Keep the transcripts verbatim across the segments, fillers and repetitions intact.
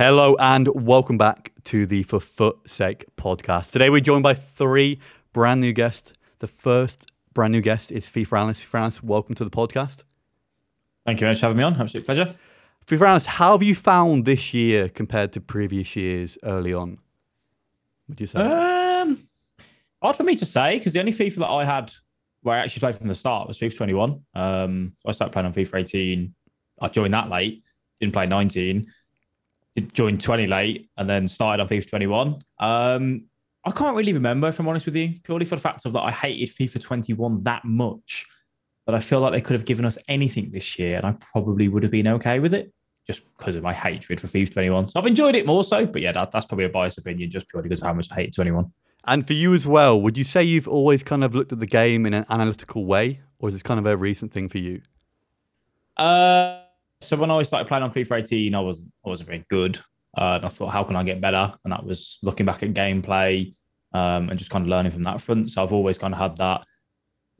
Hello and welcome back to the For Foot's Sake podcast. Today we're joined by three brand new guests. The first brand new guest is FIFA Analyst. FIFA Analyst, welcome to the podcast. Thank you very much for having me on. Absolute pleasure. FIFA Analyst, how have you found this year compared to previous years early on? Would you say? Um, hard for me to say because the only FIFA that I had where I actually played from the start was FIFA twenty-one. Um, so I started playing on FIFA eighteen. I joined that late. Didn't play nineteen. Joined twenty late and then started on FIFA twenty-one. Um, I can't really remember, if I'm honest with you, purely for the fact of that I hated FIFA twenty-one that much that I feel like they could have given us anything this year and I probably would have been okay with it just because of my hatred for FIFA twenty-one. So I've enjoyed it more so, but yeah, that, that's probably a biased opinion just purely because of how much I hate twenty-one. And for you as well, would you say you've always kind of looked at the game in an analytical way or is this kind of a recent thing for you? Uh... So when I started playing on FIFA eighteen, I wasn't I wasn't very good. Uh, and I thought, how can I get better? And that was looking back at gameplay um, and just kind of learning from that front. So I've always kind of had that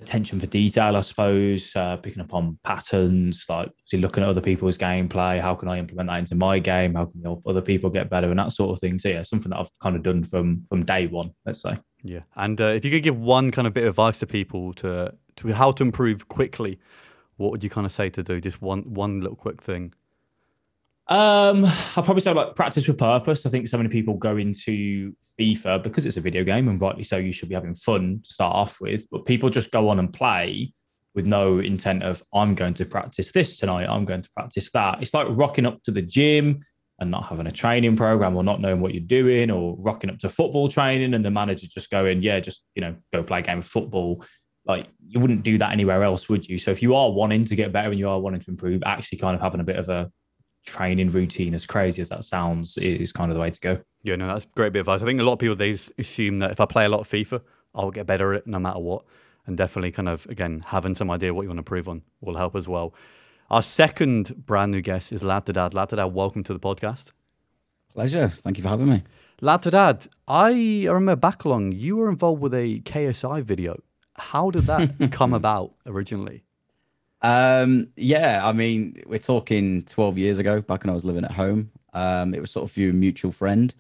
attention for detail, I suppose, uh, picking up on patterns, like looking at other people's gameplay. How can I implement that into my game? How can other people get better and that sort of thing? So yeah, something that I've kind of done from from day one, let's say. Yeah, and uh, if you could give one kind of bit of advice to people to to how to improve quickly, what would you kind of say to do? Just one one little quick thing. Um, I'll probably say like practice with purpose. I think so many people go into FIFA because it's a video game and rightly so you should be having fun to start off with. But people just go on and play with no intent of I'm going to practice this tonight. I'm going to practice that. It's like rocking up to the gym and not having a training program or not knowing what you're doing or rocking up to football training and the manager just going, yeah, just, you know, go play a game of football. Like you wouldn't do that anywhere else, would you? So if you are wanting to get better and you are wanting to improve, actually kind of having a bit of a training routine, as crazy as that sounds, is kind of the way to go. Yeah, no, that's a great bit of advice. I think a lot of people, they assume that if I play a lot of FIFA, I'll get better at it no matter what. And definitely kind of, again, having some idea what you want to improve on will help as well. Our second brand new guest is Ladadad. Ladadad, welcome to the podcast. Pleasure. Thank you for having me. Ladadad, I remember back along, you were involved with a K S I video. How did that come about originally? Um, yeah, I mean, we're talking twelve years ago, back when I was living at home. Um, it was sort of through a mutual friend,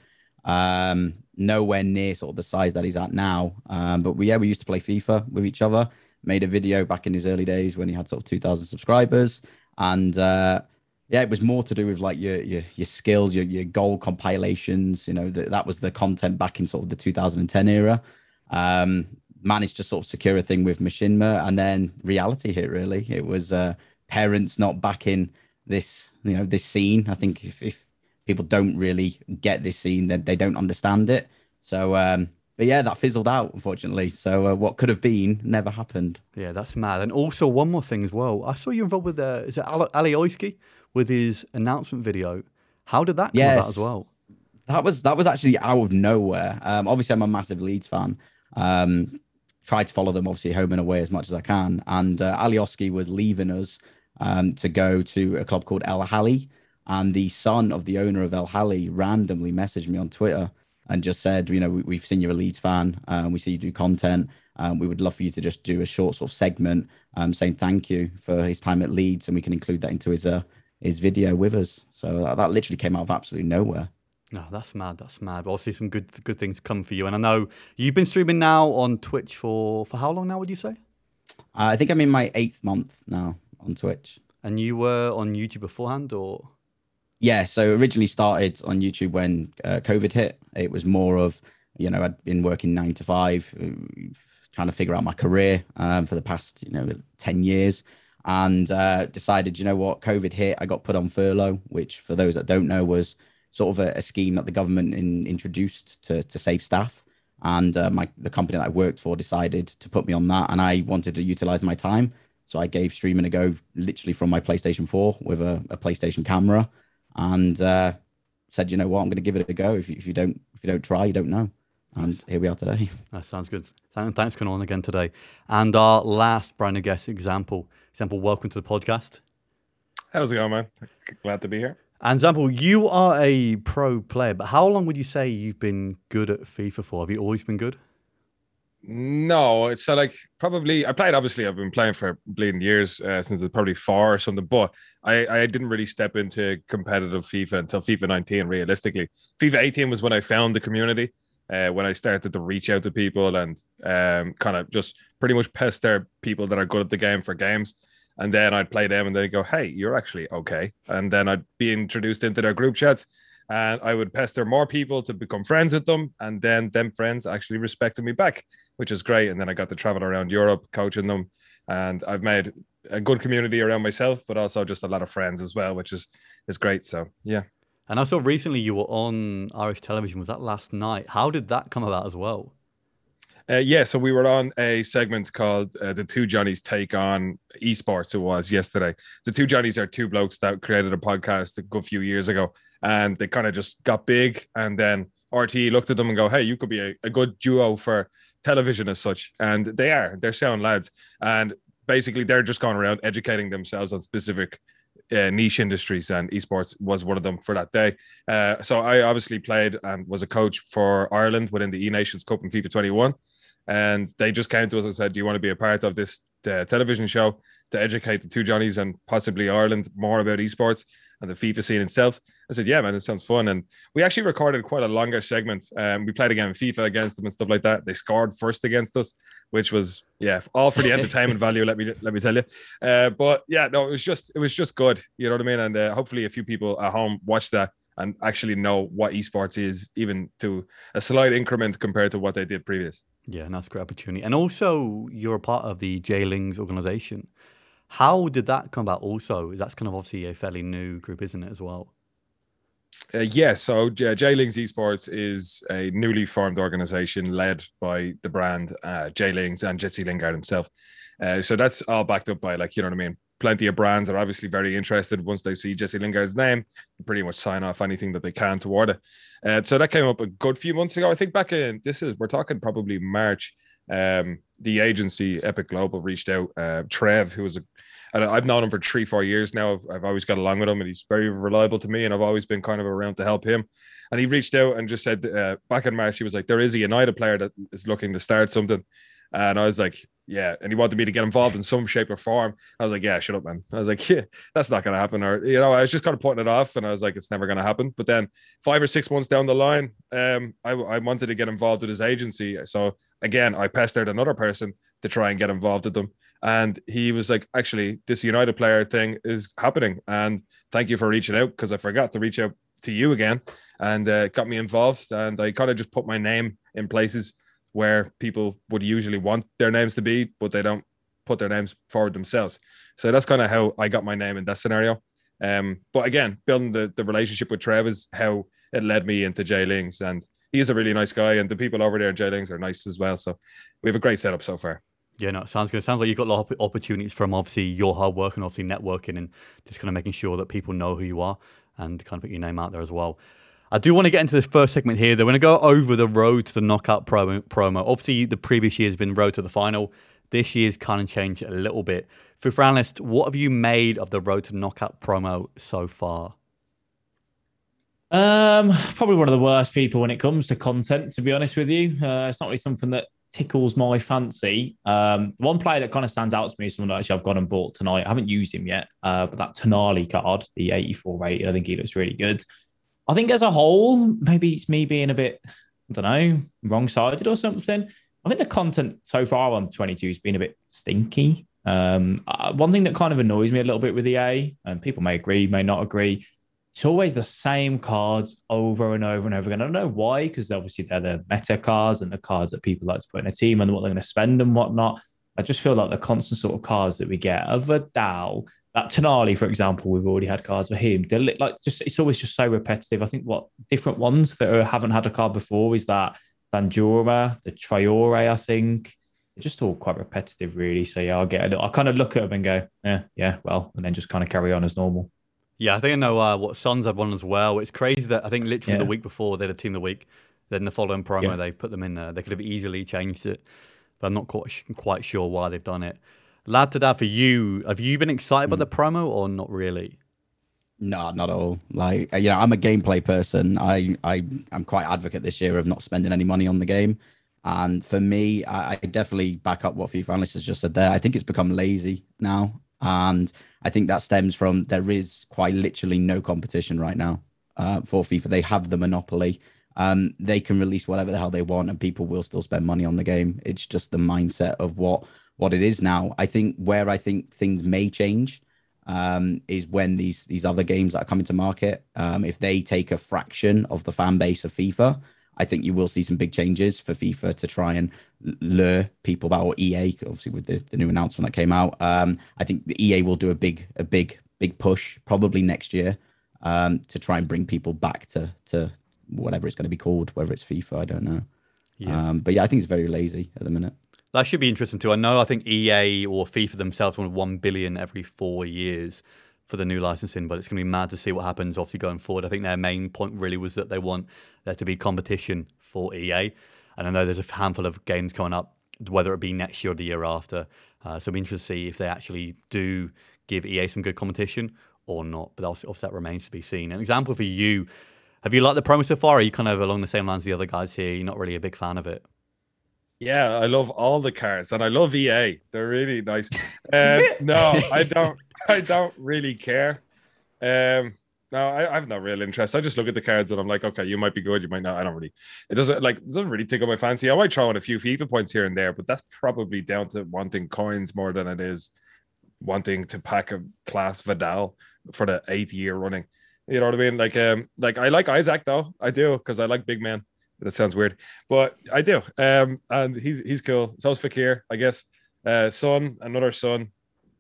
um, nowhere near sort of the size that he's at now. Um, but we, yeah, we used to play FIFA with each other, made a video back in his early days when he had sort of two thousand subscribers. And uh, yeah, it was more to do with like your your, your skills, your, your goal compilations. You know, the, that was the content back in sort of the two thousand ten era. Um, managed to sort of secure a thing with Machinima and then reality hit really. It was uh, parents not backing this, you know, this scene. I think if, if people don't really get this scene, then they don't understand it. So, um, but yeah, that fizzled out, unfortunately. So uh, what could have been never happened. Yeah, that's mad. And also one more thing as well. I saw you involved with, uh, is it Alioski with his announcement video? How did that come yes. about as well? That was, that was actually out of nowhere. Um, obviously I'm a massive Leeds fan. Um, Try to follow them, obviously, home and away as much as I can. And uh, Alioski was leaving us um, to go to a club called Al-Ahli. And the son of the owner of Al-Ahli randomly messaged me on Twitter and just said, you know, we, we've seen you're a Leeds fan. Um, we see you do content. Um, we would love for you to just do a short sort of segment um, saying thank you for his time at Leeds. And we can include that into his uh, his video with us. So that, that literally came out of absolutely nowhere. No, that's mad. That's mad. Obviously, some good good things come for you. And I know you've been streaming now on Twitch for, for how long now, would you say? Uh, I think I'm in my eighth month now on Twitch. And you were on YouTube beforehand, or? Yeah, so originally started on YouTube when uh, COVID hit. It was more of, you know, I'd been working nine to five, trying to figure out my career um, for the past, you know, ten years. And uh, decided, you know what, COVID hit. I got put on furlough, which for those that don't know was sort of a, a scheme that the government in, introduced to to save staff. And uh, my the company that I worked for decided to put me on that. And I wanted to utilize my time. So I gave streaming a go literally from my PlayStation four with a, a PlayStation camera and uh, said, you know what, I'm going to give it a go. If you, if you don't if you don't try, you don't know. And nice. Here we are today. That sounds good. Thanks for coming on again today. And our last brand new guest, Example. Example, welcome to the podcast. How's it going, man? Glad to be here. And Example, you are a pro player, but how long would you say you've been good at FIFA for? Have you always been good? No, so like probably I played. Obviously, I've been playing for bleeding years uh, since it's probably four or something. But I, I didn't really step into competitive FIFA until FIFA nineteen. Realistically, FIFA eighteen was when I found the community. Uh, when I started to reach out to people and um, kind of just pretty much pester people that are good at the game for games. And then I'd play them and they'd go, hey, you're actually okay. And then I'd be introduced into their group chats and I would pester more people to become friends with them. And then them friends actually respected me back, which is great. And then I got to travel around Europe coaching them. And I've made a good community around myself, but also just a lot of friends as well, which is, is great. So, yeah. And I saw recently you were on Irish television. Was that last night? How did that come about as well? Uh, yeah, so we were on a segment called uh, The Two Johnnies Take on Esports, it was yesterday. The Two Johnnies are two blokes that created a podcast a good few years ago, and they kind of just got big, and then R T E looked at them and go, hey, you could be a, a good duo for television as such, and they are. They're sound lads, and basically they're just going around educating themselves on specific Uh, niche industries, and esports was one of them for that day. Uh, so I obviously played and was a coach for Ireland within the E-Nations Cup in FIFA twenty-one. And they just came to us and said, do you want to be a part of this uh, television show to educate the Two Johnnies and possibly Ireland more about esports and the FIFA scene itself? I said, yeah, man, it sounds fun. And we actually recorded quite a longer segment. Um, we played a game of FIFA against them and stuff like that. They scored first against us, which was, yeah, all for the entertainment value, let me let me tell you. Uh, but yeah, no, it was just it was just good. You know what I mean? And uh, hopefully a few people at home watch that and actually know what esports is, even to a slight increment compared to what they did previous. Yeah, and that's a great opportunity. And also, you're a part of the J-Lings organization. How did that come about also? That's kind of obviously a fairly new group, isn't it, as well? Uh, yeah, so uh, J-Lings Esports is a newly formed organization led by the brand uh, J-Lings and Jesse Lingard himself. Uh, so that's all backed up by, like, you know what I mean? Plenty of brands are obviously very interested once they see Jesse Lingard's name, pretty much sign off anything that they can toward it. Uh, so that came up a good few months ago. I think back in, this is, we're talking probably March, um, the agency Epic Global reached out. Uh, Trev, who was a, and I've known him for three, four years now. I've, I've always got along with him and he's very reliable to me and I've always been kind of around to help him. And he reached out and just said, uh, back in March, he was like, there is a United player that is looking to start something. And I was like, yeah. And he wanted me to get involved in some shape or form. I was like, yeah, shut up, man. I was like, yeah, that's not going to happen. Or, you know, I was just kind of putting it off and I was like, it's never going to happen. But then five or six months down the line, um, I, I wanted to get involved with his agency. So again, I pestered another person to try and get involved with them. And he was like, actually, this United player thing is happening. And thank you for reaching out, because I forgot to reach out to you again, and uh, got me involved. And I kind of just put my name in places where people would usually want their names to be, but they don't put their names forward themselves. So that's kind of how I got my name in that scenario. Um, but again, building the, the relationship with Trev is how it led me into J-Lings. And he is a really nice guy, and the people over there at J-Lings are nice as well. So we have a great setup so far. Yeah, no, it sounds good. It sounds like you've got a lot of opportunities from obviously your hard work and obviously networking and just kind of making sure that people know who you are and kind of put your name out there as well. I do want to get into the first segment here, though. We're going to go over the road to the knockout promo. Obviously, the previous year has been road to the final. This year's kind of changed a little bit. FIFA analyst, what have you made of the road to the knockout promo so far? Um, probably one of the worst people when it comes to content, to be honest with you. Uh, it's not really something that tickles my fancy. Um, one player that kind of stands out to me is someone that actually I've gone and bought tonight. I haven't used him yet, uh, but that Tonali card, the eighty-four rated, I think he looks really good. I think as a whole, maybe it's me being a bit, I don't know, wrong-sided or something. I think the content so far on twenty-two has been a bit stinky. Um, uh, one thing that kind of annoys me a little bit with E A, and people may agree, may not agree, it's always the same cards over and over and over again. I don't know why, because obviously they're the meta cards and the cards that people like to put in a team and what they're going to spend and whatnot. I just feel like the constant sort of cards that we get of Vidal, that Tonali, for example, we've already had cards for him. They're like just it's always just so repetitive. I think what different ones that are, haven't had a card before is that Bandura, the Traore, I think. They're just all quite repetitive, really. So yeah, I'll get I kind of look at them and go, yeah, yeah, well, and then just kind of carry on as normal. Yeah, I think I know uh, what Son's had one as well. It's crazy that I think literally yeah. the week before they had a team of the week, then the following promo yeah. they put them in there. They could have easily changed it, but I'm not quite, quite sure why they've done it. Lad to that for you, have you been excited mm. by the promo or not really? No, not at all. Like, you know, I'm a gameplay person. I, I, I'm quite advocate this year of not spending any money on the game. And for me, I, I definitely back up what FIFA analysts has just said there. I think it's become lazy now. And I think that stems from there is quite literally no competition right now uh, for FIFA. They have the monopoly. Um, they can release whatever the hell they want and people will still spend money on the game. It's just the mindset of what, what it is now. I think where I think things may change um, is when these, these other games that are coming to market, um, if they take a fraction of the fan base of FIFA, I think you will see some big changes for FIFA to try and lure people about, or E A, obviously with the, the new announcement that came out. Um, I think the E A will do a big, a big, big push probably next year um, to try and bring people back to, to whatever it's going to be called, whether it's FIFA, I don't know. Yeah. Um, but yeah, I think it's very lazy at the minute. That should be interesting too. I know, I think E A or FIFA themselves want one billion every four years for the new licensing, but it's going to be mad to see what happens obviously going forward. I think their main point really was that they want there to be competition for E A, and I know there's a handful of games coming up, whether it be next year or the year after, uh, so it'll be interesting to see if they actually do give E A some good competition or not, but obviously that remains to be seen. An example for you, have you liked the promo so far, or are you kind of along the same lines as the other guys here, you're not really a big fan of it? Yeah, I love all the cards and I love E A, they're really nice. Um, no, I don't I don't really care. Um, no, I, I have no real interest. I just look at the cards and I'm like, okay, you might be good, you might not. I don't really. It doesn't like it doesn't really tickle my fancy. I might throw in a few FIFA points here and there, but that's probably down to wanting coins more than it is wanting to pack a class Vidal for the eighth year running. You know what I mean? Like, um, like I like Isaac though. I do because I like big man. That sounds weird, but I do. Um, and he's he's cool. So is Fakir, I guess. Uh, Son, another Son.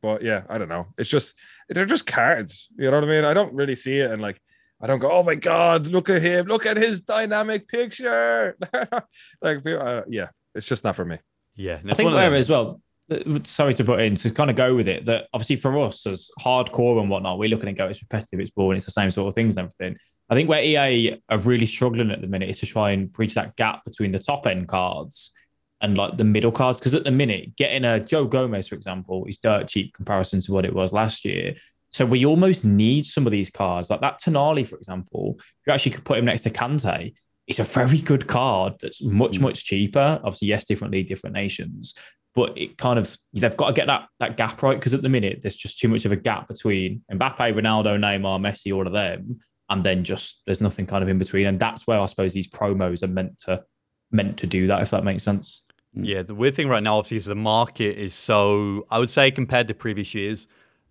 But yeah, I don't know. It's just, they're just cards. You know what I mean? I don't really see it. And like, I don't go, oh my God, look at him. Look at his dynamic picture. Like, uh, yeah, it's just not for me. Yeah. I think there as well, sorry to put in, to kind of go with it, that obviously for us as hardcore and whatnot, we're looking and go, it's repetitive, it's boring, it's the same sort of things and everything. I think where E A are really struggling at the minute is to try and bridge that gap between the top end cards and like the middle cards, because at the minute, getting a Joe Gomez, for example, is dirt cheap comparison to what it was last year. So we almost need some of these cards, like that Tonali, for example. If you actually could put him next to Kante, it's a very good card that's much, much cheaper. Obviously, yes, different league, different nations, but it kind of, they've got to get that, that gap right, because at the minute, there's just too much of a gap between Mbappe, Ronaldo, Neymar, Messi, all of them, and then just there's nothing kind of in between. And that's where I suppose these promos are meant to meant to do that, if that makes sense. Yeah, the weird thing right now, obviously, is the market is so, I would say compared to previous years,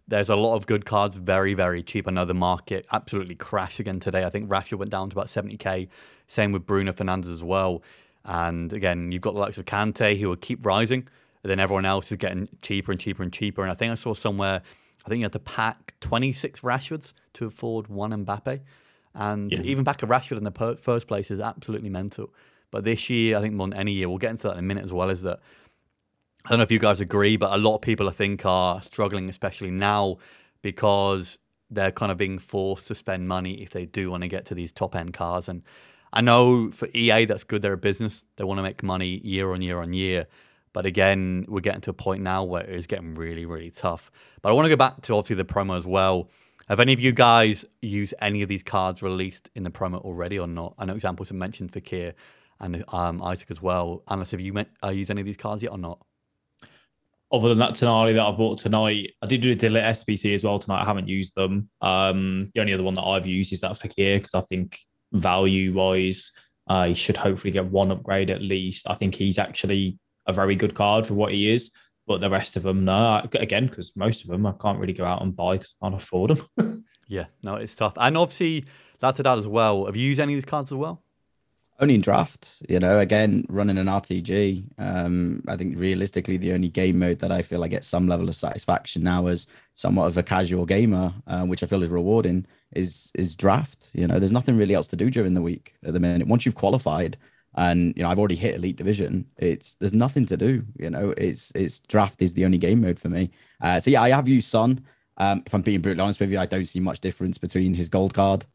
there's a lot of good cards, very, very cheap. I know the market absolutely crashed again today. I think Rashford went down to about seventy K, same with Bruno Fernandes as well. And again, you've got the likes of Kante who will keep rising, and then everyone else is getting cheaper and cheaper and cheaper. And I think I saw somewhere, I think you had to pack twenty-six Rashfords to afford one Mbappe. And yeah. Even back a Rashford in the per- first place is absolutely mental. But this year, I think more than any year, we'll get into that in a minute as well, is that, I don't know if you guys agree, but a lot of people I think are struggling, especially now, because they're kind of being forced to spend money if they do want to get to these top-end cars. And I know for E A, that's good. They're a business. They want to make money year on year on year. But again, we're getting to a point now where it's getting really, really tough. But I want to go back to, obviously, the promo as well. Have any of you guys used any of these cards released in the promo already or not? I know examples have mentioned Fakir and um, Isaac as well. Unless have you met, uh, used any of these cards yet or not? Other than that Tonali that I bought tonight, I did do a deal at S B C as well tonight. I haven't used them. Um, the only other one that I've used is that Fakir, because I think value-wise, uh, he should hopefully get one upgrade at least. I think he's actually a very good card for what he is, but the rest of them, no. I, again, because most of them I can't really go out and buy because I can't afford them. Yeah, no, it's tough. And obviously, that's that as well. Have you used any of these cards as well? Only in draft, you know, again, running an R T G. Um, I think realistically, the only game mode that I feel I get some level of satisfaction now as somewhat of a casual gamer, uh, which I feel is rewarding, is is draft. You know, there's nothing really else to do during the week at the minute. Once you've qualified and, you know, I've already hit Elite Division, it's there's nothing to do. You know, it's it's draft is the only game mode for me. Uh, so, yeah, I have used Son. Um, if I'm being brutally honest with you, I don't see much difference between his gold card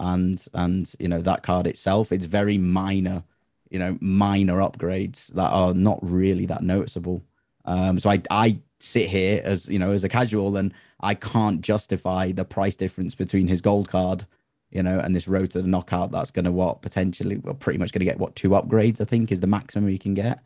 and and you know that card itself. It's very minor, you know, minor upgrades that are not really that noticeable. Um so I I sit here as, you know, as a casual, and I can't justify the price difference between his gold card, you know, and this road to the knockout, that's going to what potentially, we're pretty much going to get what two upgrades, I think, is the maximum you can get.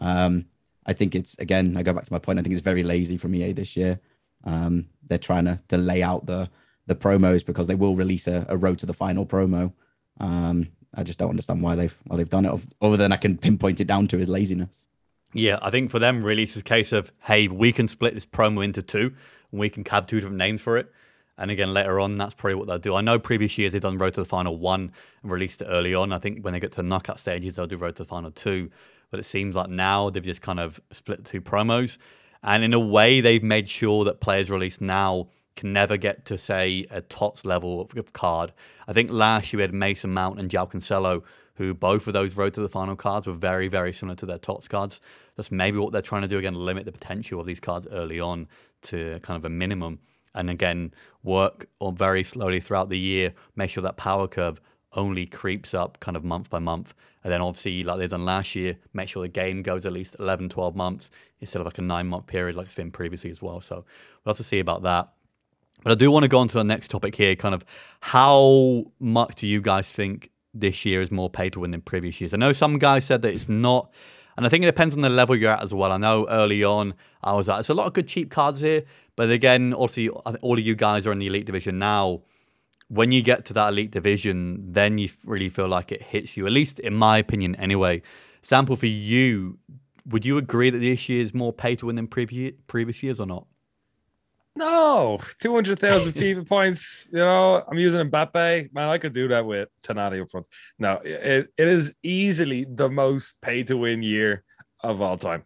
Um, I think it's, again, I go back to my point. I think it's very lazy from E A this year. Um, they're trying to, to lay out the, the promos because they will release a, a road to the final promo. Um, I just don't understand why they've, why they've done it, other than I can pinpoint it down to is laziness. Yeah, I think for them, really, it's a case of, hey, we can split this promo into two, and we can have two different names for it. And again, later on, that's probably what they'll do. I know previous years they've done Road to the Final one and released it early on. I think when they get to the knockout stages, they'll do Road to the Final two. But it seems like now they've just kind of split two promos. And in a way, they've made sure that players released now can never get to, say, a TOTS level of card. I think last year we had Mason Mount and Jao Cancelo, who both of those Road to the Final cards were very, very similar to their TOTS cards. That's maybe what they're trying to do, again, limit the potential of these cards early on to kind of a minimum. And again, work on very slowly throughout the year, make sure that power curve only creeps up kind of month by month. And then obviously, like they've done last year, make sure the game goes at least eleven, twelve months instead of like a nine-month period like it's been previously as well. So we'll have to see about that. But I do want to go on to the next topic here, kind of how much do you guys think this year is more pay to win than previous years? I know some guys said that it's not, and I think it depends on the level you're at as well. I know early on I was at, it's a lot of good cheap cards here, but again, obviously all of you guys are in the elite division now. When you get to that elite division, then you really feel like it hits you, at least in my opinion anyway. Sample, for you, would you agree that this year is more pay to win than previous previous years or not? No, two hundred thousand FIFA points. You know, I'm using Mbappe. Man, I could do that with Tonali up front. No, it, it is easily the most pay-to-win year of all time,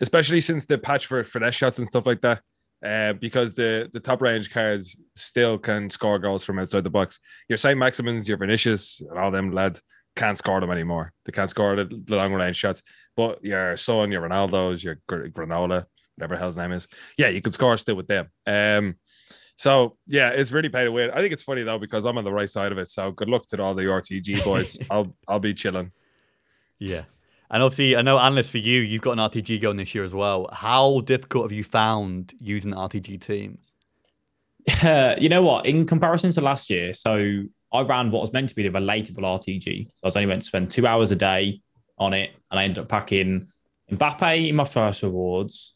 especially since the patch for finesse shots and stuff like that, uh, because the, the top-range cards still can score goals from outside the box. Your Saint Maximans, your Vinicius, and all them lads can't score them anymore. They can't score the, the long-range shots. But your Son, your Ronaldos, your Granola, whatever hell's name is. Yeah, you could score still with them. Um, so, yeah, it's really pay to win. I think it's funny, though, because I'm on the right side of it. So good luck to all the R T G boys. I'll I'll be chilling. Yeah. And obviously, I know, analyst, for you, you've got an R T G going this year as well. How difficult have you found using the R T G team? Uh, you know what? In comparison to last year, so I ran what was meant to be the relatable R T G. So I was only meant to spend two hours a day on it. And I ended up packing Mbappe in my first rewards,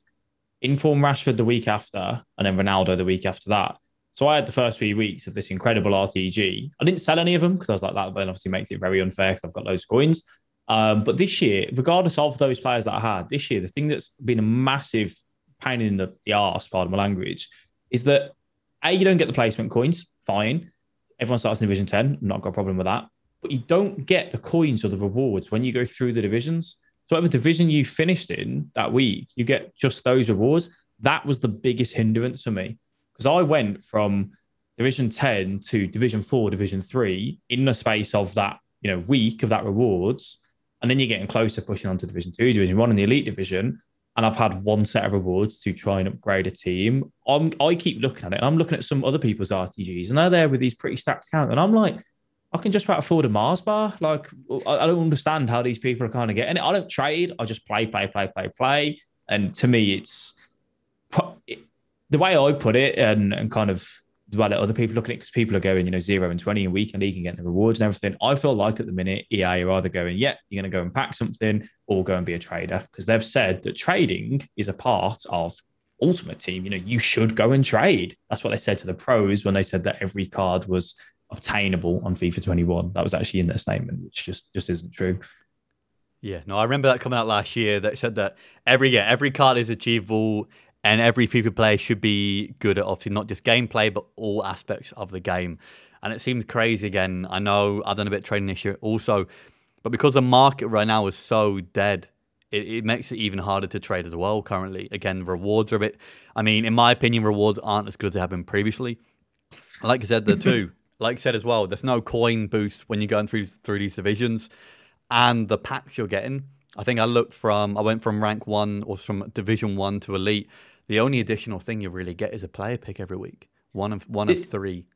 inform Rashford the week after, and then Ronaldo the week after that. So I had the first three weeks of this incredible R T G. I didn't sell any of them because I was like, that then obviously makes it very unfair because I've got loads of coins. Um, but this year, regardless of those players that I had, this year, the thing that's been a massive pain in the, the arse, pardon my language, is that A, you don't get the placement coins, fine. Everyone starts in Division ten, not got a problem with that. But you don't get the coins or the rewards when you go through the divisions. So whatever division you finished in that week, you get just those rewards. That was the biggest hindrance for me, because I went from Division ten to Division four, Division three in the space of that, you know, week of that rewards. And then you're getting closer, pushing on to Division two, Division one, and the Elite Division. And I've had one set of rewards to try and upgrade a team. I'm, I keep looking at it, and I'm looking at some other people's R T Gs, and they're there with these pretty stacked accounts. And I'm like, I can just about afford a Mars bar. Like, I don't understand how these people are kind of getting it. I don't trade. I just play, play, play, play, play. And to me, it's the way I put it, and, and kind of the way that other people look at it, because people are going, you know, zero and twenty in week and league and getting the rewards and everything. I feel like at the minute, E A are either going, yeah, you're going to go and pack something, or go and be a trader, because they've said that trading is a part of Ultimate Team. You know, you should go and trade. That's what they said to the pros when they said that every card was obtainable on FIFA twenty-one. That was actually in their statement, which just just isn't true. Yeah, no, I remember that coming out last year, that said that every yeah every card is achievable, and every FIFA player should be good at, obviously, not just gameplay but all aspects of the game. And it seems crazy. Again, I know I've done a bit of training this year also, but because the market right now is so dead, it, it makes it even harder to trade as well currently. Again, rewards are a bit, I mean, in my opinion, rewards aren't as good as they have been previously. Like I said, the two Like I said as well, there's no coin boost when you're going through through these divisions, and the packs you're getting. I think I looked from, I went from rank one, or from division one to elite. The only additional thing you really get is a player pick every week. One of one the, of three.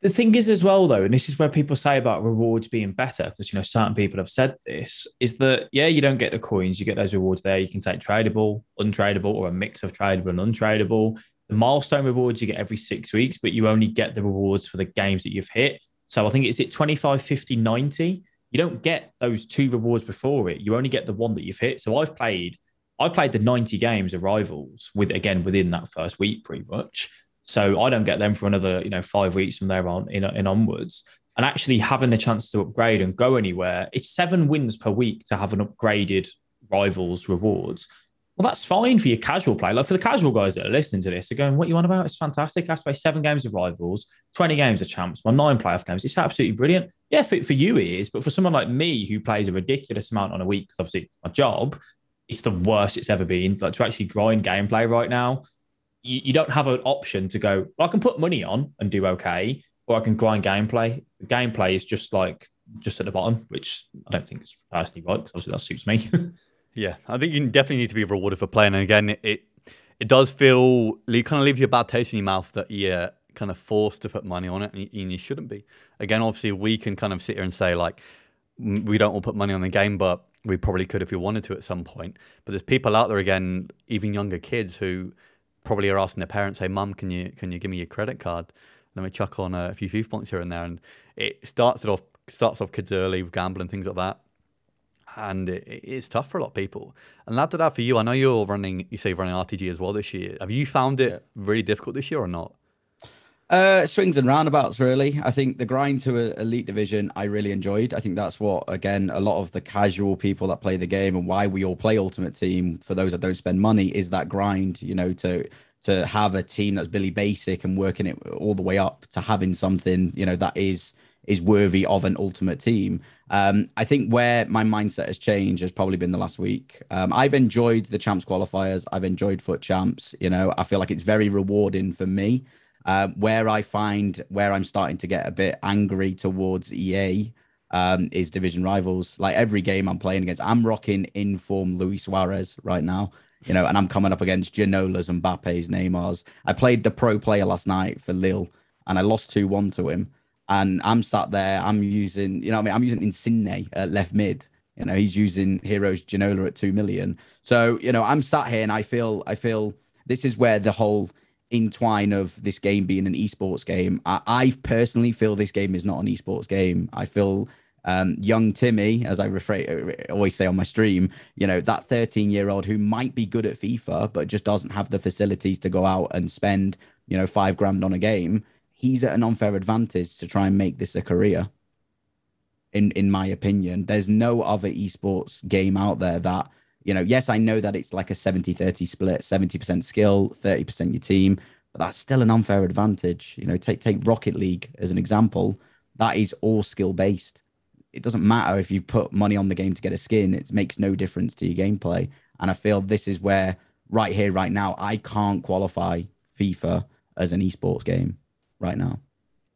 The thing is as well though, and this is where people say about rewards being better, because, you know, certain people have said this, is that, yeah, you don't get the coins, you get those rewards there. You can take tradable, untradeable, or a mix of tradable and untradeable. The milestone rewards you get every six weeks, but you only get the rewards for the games that you've hit. So I think it's at twenty-five, fifty, ninety. You don't get those two rewards before it. You only get the one that you've hit. So I've played, I played the ninety games of Rivals with, again, within that first week pretty much. So I don't get them for another, you know, five weeks from there on in, in onwards. And actually having the chance to upgrade and go anywhere, it's seven wins per week to have an upgraded Rivals rewards. Well, that's fine for your casual play. Like for the casual guys that are listening to this, they're going, what you on about? It's fantastic. I have to play seven games of Rivals, twenty games of Champs, my nine playoff games. It's absolutely brilliant. Yeah, for, for you it is. But for someone like me who plays a ridiculous amount on a week, because obviously it's my job, it's the worst it's ever been. Like to actually grind gameplay right now, you, you don't have an option to go, well, I can put money on and do okay, or I can grind gameplay. The gameplay is just like, just at the bottom, which I don't think is personally right, because obviously that suits me. Yeah, I think you definitely need to be rewarded for playing. And again, it it does feel, it kind of leaves you a bad taste in your mouth that you're kind of forced to put money on it, and you, and you shouldn't be. Again, obviously, we can kind of sit here and say, like, we don't all put money on the game, but we probably could if we wanted to at some point. But there's people out there, again, even younger kids who probably are asking their parents, hey, Mum, can you can you give me your credit card? Let me chuck on a few FIFA points here and there. And it starts it off starts off kids early with gambling, things like that. And it, it's tough for a lot of people. And that to that for you, I know you're running, you say you're running R T G as well this year. Have you found it yeah. really difficult this year or not? Uh, swings and roundabouts, really. I think the grind to a elite division, I really enjoyed. I think that's what, again, a lot of the casual people that play the game and why we all play Ultimate Team, for those that don't spend money, is that grind, you know, to... to have a team that's really basic and working it all the way up to having something, you know, that is is worthy of an Ultimate Team. Um, I think where my mindset has changed has probably been the last week. Um, I've enjoyed the Champs qualifiers. I've enjoyed Foot Champs. You know, I feel like it's very rewarding for me. Uh, where I find where I'm starting to get a bit angry towards E A um, is Division Rivals. Like every game I'm playing against, I'm rocking in-form Luis Suarez right now. You know, and I'm coming up against Ginolas and Mbappe's, Neymars. I played the pro player last night for Lille, and I lost two one to him. And I'm sat there, I'm using, you know what I mean? I'm using Insigne at left mid. You know, he's using Heroes Ginola at two million. So, you know, I'm sat here and I feel, I feel this is where the whole entwine of this game being an esports game. I, I personally feel this game is not an esports game. I feel... Um, young Timmy, as I refrain, always say on my stream, you know, that thirteen-year-old who might be good at FIFA, but just doesn't have the facilities to go out and spend, you know, five grand on a game, he's at an unfair advantage to try and make this a career, in, in my opinion. There's no other esports game out there that, you know, yes, I know that it's like a seventy thirty split, seventy percent skill, thirty percent your team, but that's still an unfair advantage. You know, take take Rocket League as an example. That is all skill-based. It doesn't matter if you put money on the game to get a skin. It makes no difference to your gameplay. And I feel this is where, right here, right now, I can't qualify FIFA as an esports game right now.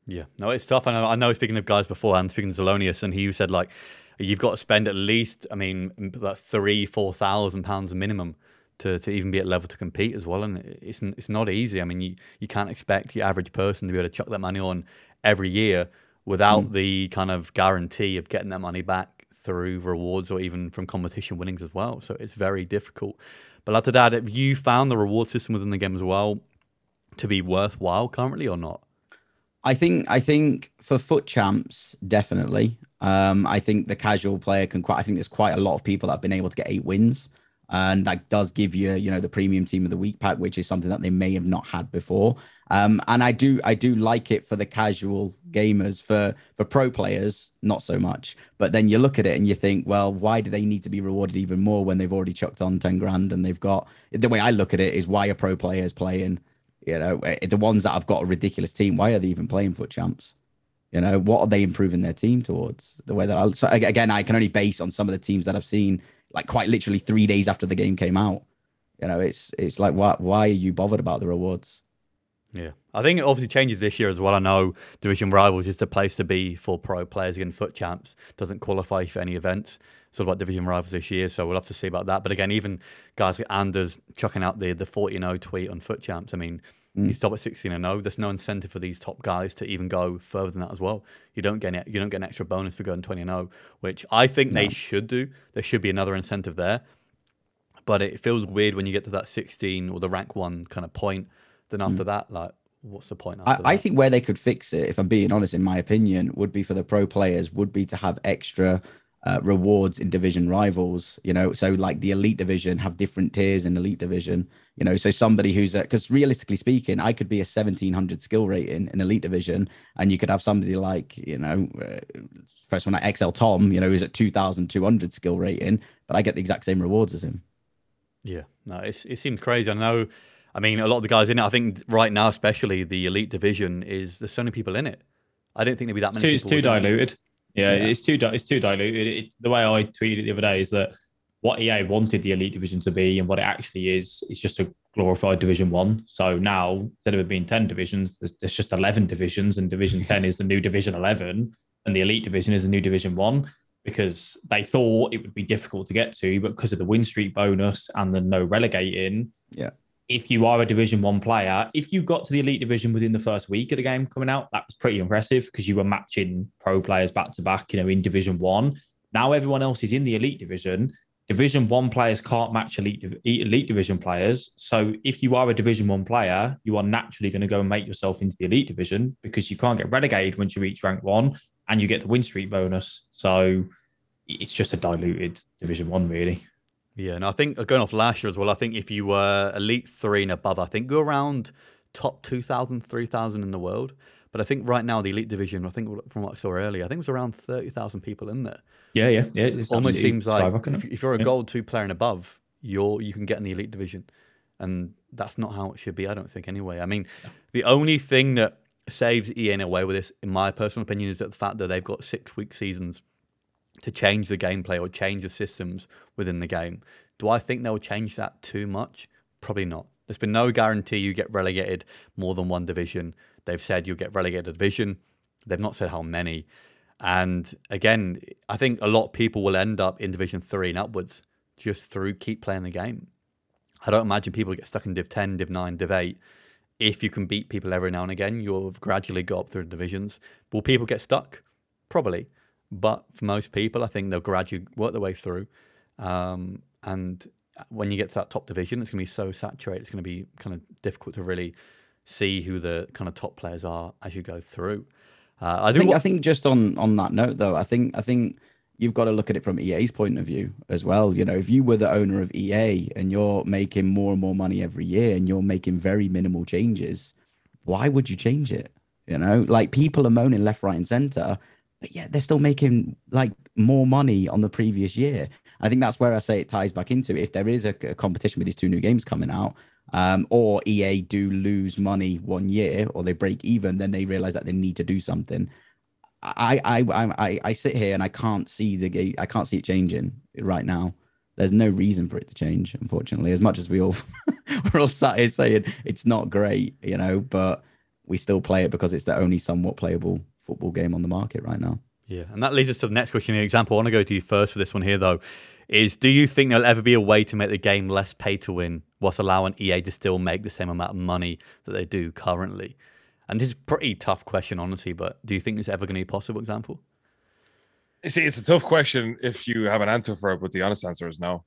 Yeah, no, it's tough. I know, I know speaking of guys beforehand, speaking to Zelonius, and he said, like, you've got to spend at least, I mean, like three, four thousand pounds minimum to, to even be at level to compete as well. And it's it's not easy. I mean, you, you can't expect your average person to be able to chuck that money on every year without mm. the kind of guarantee of getting that money back through rewards or even from competition winnings as well. So it's very difficult. But like to that, have you found the reward system within the game as well to be worthwhile currently or not? I think I think for Foot Champs, definitely. Um, I think the casual player can quite, I think there's quite a lot of people that have been able to get eight wins. And that does give you, you know, the premium team of the week pack, which is something that they may have not had before. Um, and I do, I do like it for the casual gamers. For for pro players, not so much. But then you look at it and you think, well, why do they need to be rewarded even more when they've already chucked on ten grand and they've got? The way I look at it is, why are pro players playing? You know, the ones that have got a ridiculous team, why are they even playing Foot Champs? You know, what are they improving their team towards? The way that I so again, I can only base on some of the teams that I've seen. Like quite literally three days after the game came out, you know, it's it's like, why why are you bothered about the rewards? Yeah, I think it obviously changes this year as well. I know Division Rivals is the place to be for pro players. Again, Foot Champs doesn't qualify for any events. It's all about Division Rivals this year, so we'll have to see about that. But again, even guys like Anders chucking out the the forty and oh tweet on Foot Champs. I mean, mm. you stop at sixteen and oh. There's no incentive for these top guys to even go further than that as well. You don't get any, you don't get an extra bonus for going twenty and oh, which I think no. they should do. There should be another incentive there, but it feels weird when you get to that sixteen or the rank one kind of point. Then after mm. that, like, what's the point? After I, that? I think where they could fix it, if I'm being honest, in my opinion, would be for the pro players, would be to have extra uh, rewards in division rivals, you know, so like the elite division have different tiers in elite division, you know, so somebody who's because realistically speaking, I could be a seventeen hundred skill rating in elite division and you could have somebody like, you know, uh, first one like X L Tom, you know, who's at two thousand two hundred skill rating, but I get the exact same rewards as him. Yeah, no, it's, it seems crazy. I know. I mean, a lot of the guys in it, I think right now, especially the elite division, is there's so many people in it. I don't think there'd be that many it's people. It's too diluted. Yeah, yeah, it's too it's too diluted. It, it, the way I tweeted it the other day is that what E A wanted the elite division to be and what it actually is, it's just a glorified Division one. So now, instead of it being ten divisions, there's, there's just eleven divisions, and Division ten is the new Division eleven, and the elite division is the new Division one. Because they thought it would be difficult to get to, but because of the win streak bonus and the no relegating, yeah. If you are a Division One player, if you got to the elite division within the first week of the game coming out, that was pretty impressive because you were matching pro players back to back, you know, in Division One. Now everyone else is in the elite division. Division One players can't match elite elite division players. So if you are a Division One player, you are naturally going to go and make yourself into the elite division because you can't get relegated once you reach rank one. And you get the win streak bonus. So it's just a diluted Division one, really. Yeah, and I think going off last year as well, I think if you were Elite three and above, I think you're around top two thousand, three thousand in the world. But I think right now the Elite Division, I think from what I saw earlier, I think it was around thirty thousand people in there. Yeah, yeah. yeah it almost seems like if, if you're a yeah. Gold two player and above, you're you can get in the Elite Division. And that's not how it should be, I don't think, anyway. I mean, the only thing that saves E A in a way with this, in my personal opinion, is that the fact that they've got six-week seasons to change the gameplay or change the systems within the game. Do I think they'll change that too much? Probably not. There's been no guarantee you get relegated more than one division. They've said you'll get relegated a division. They've not said how many. And again, I think a lot of people will end up in Division three and upwards just through keep playing the game. I don't imagine people get stuck in Div ten, Div nine, Div eight. If you can beat people every now and again, you'll gradually go up through divisions. Will people get stuck? Probably. But for most people, I think they'll gradually work their way through. Um, and when you get to that top division, it's going to be so saturated. It's going to be kind of difficult to really see who the kind of top players are as you go through. Uh, I, I, think, what- I think just on, on that note, though, I think I think you've got to look at it from E A's point of view as well. You know, if you were the owner of E A and you're making more and more money every year and you're making very minimal changes, why would you change it? You know, like people are moaning left, right, and center, but yet they're still making like more money on the previous year. I think that's where I say it ties back into if there is a, a competition with these two new games coming out, um, or E A do lose money one year or they break even, then they realize that they need to do something. I I I I sit here and I can't see the I can't see it changing right now. There's no reason for it to change, unfortunately. As much as we all we're all sat here saying it's not great, you know, but we still play it because it's the only somewhat playable football game on the market right now. Yeah, and that leads us to the next question. The example I want to go to you first for this one here though is: do you think there'll ever be a way to make the game less pay to win, whilst allowing E A to still make the same amount of money that they do currently? And this is a pretty tough question, honestly, but do you think it's ever going to be a possible example? See, it's a tough question if you have an answer for it, but the honest answer is no.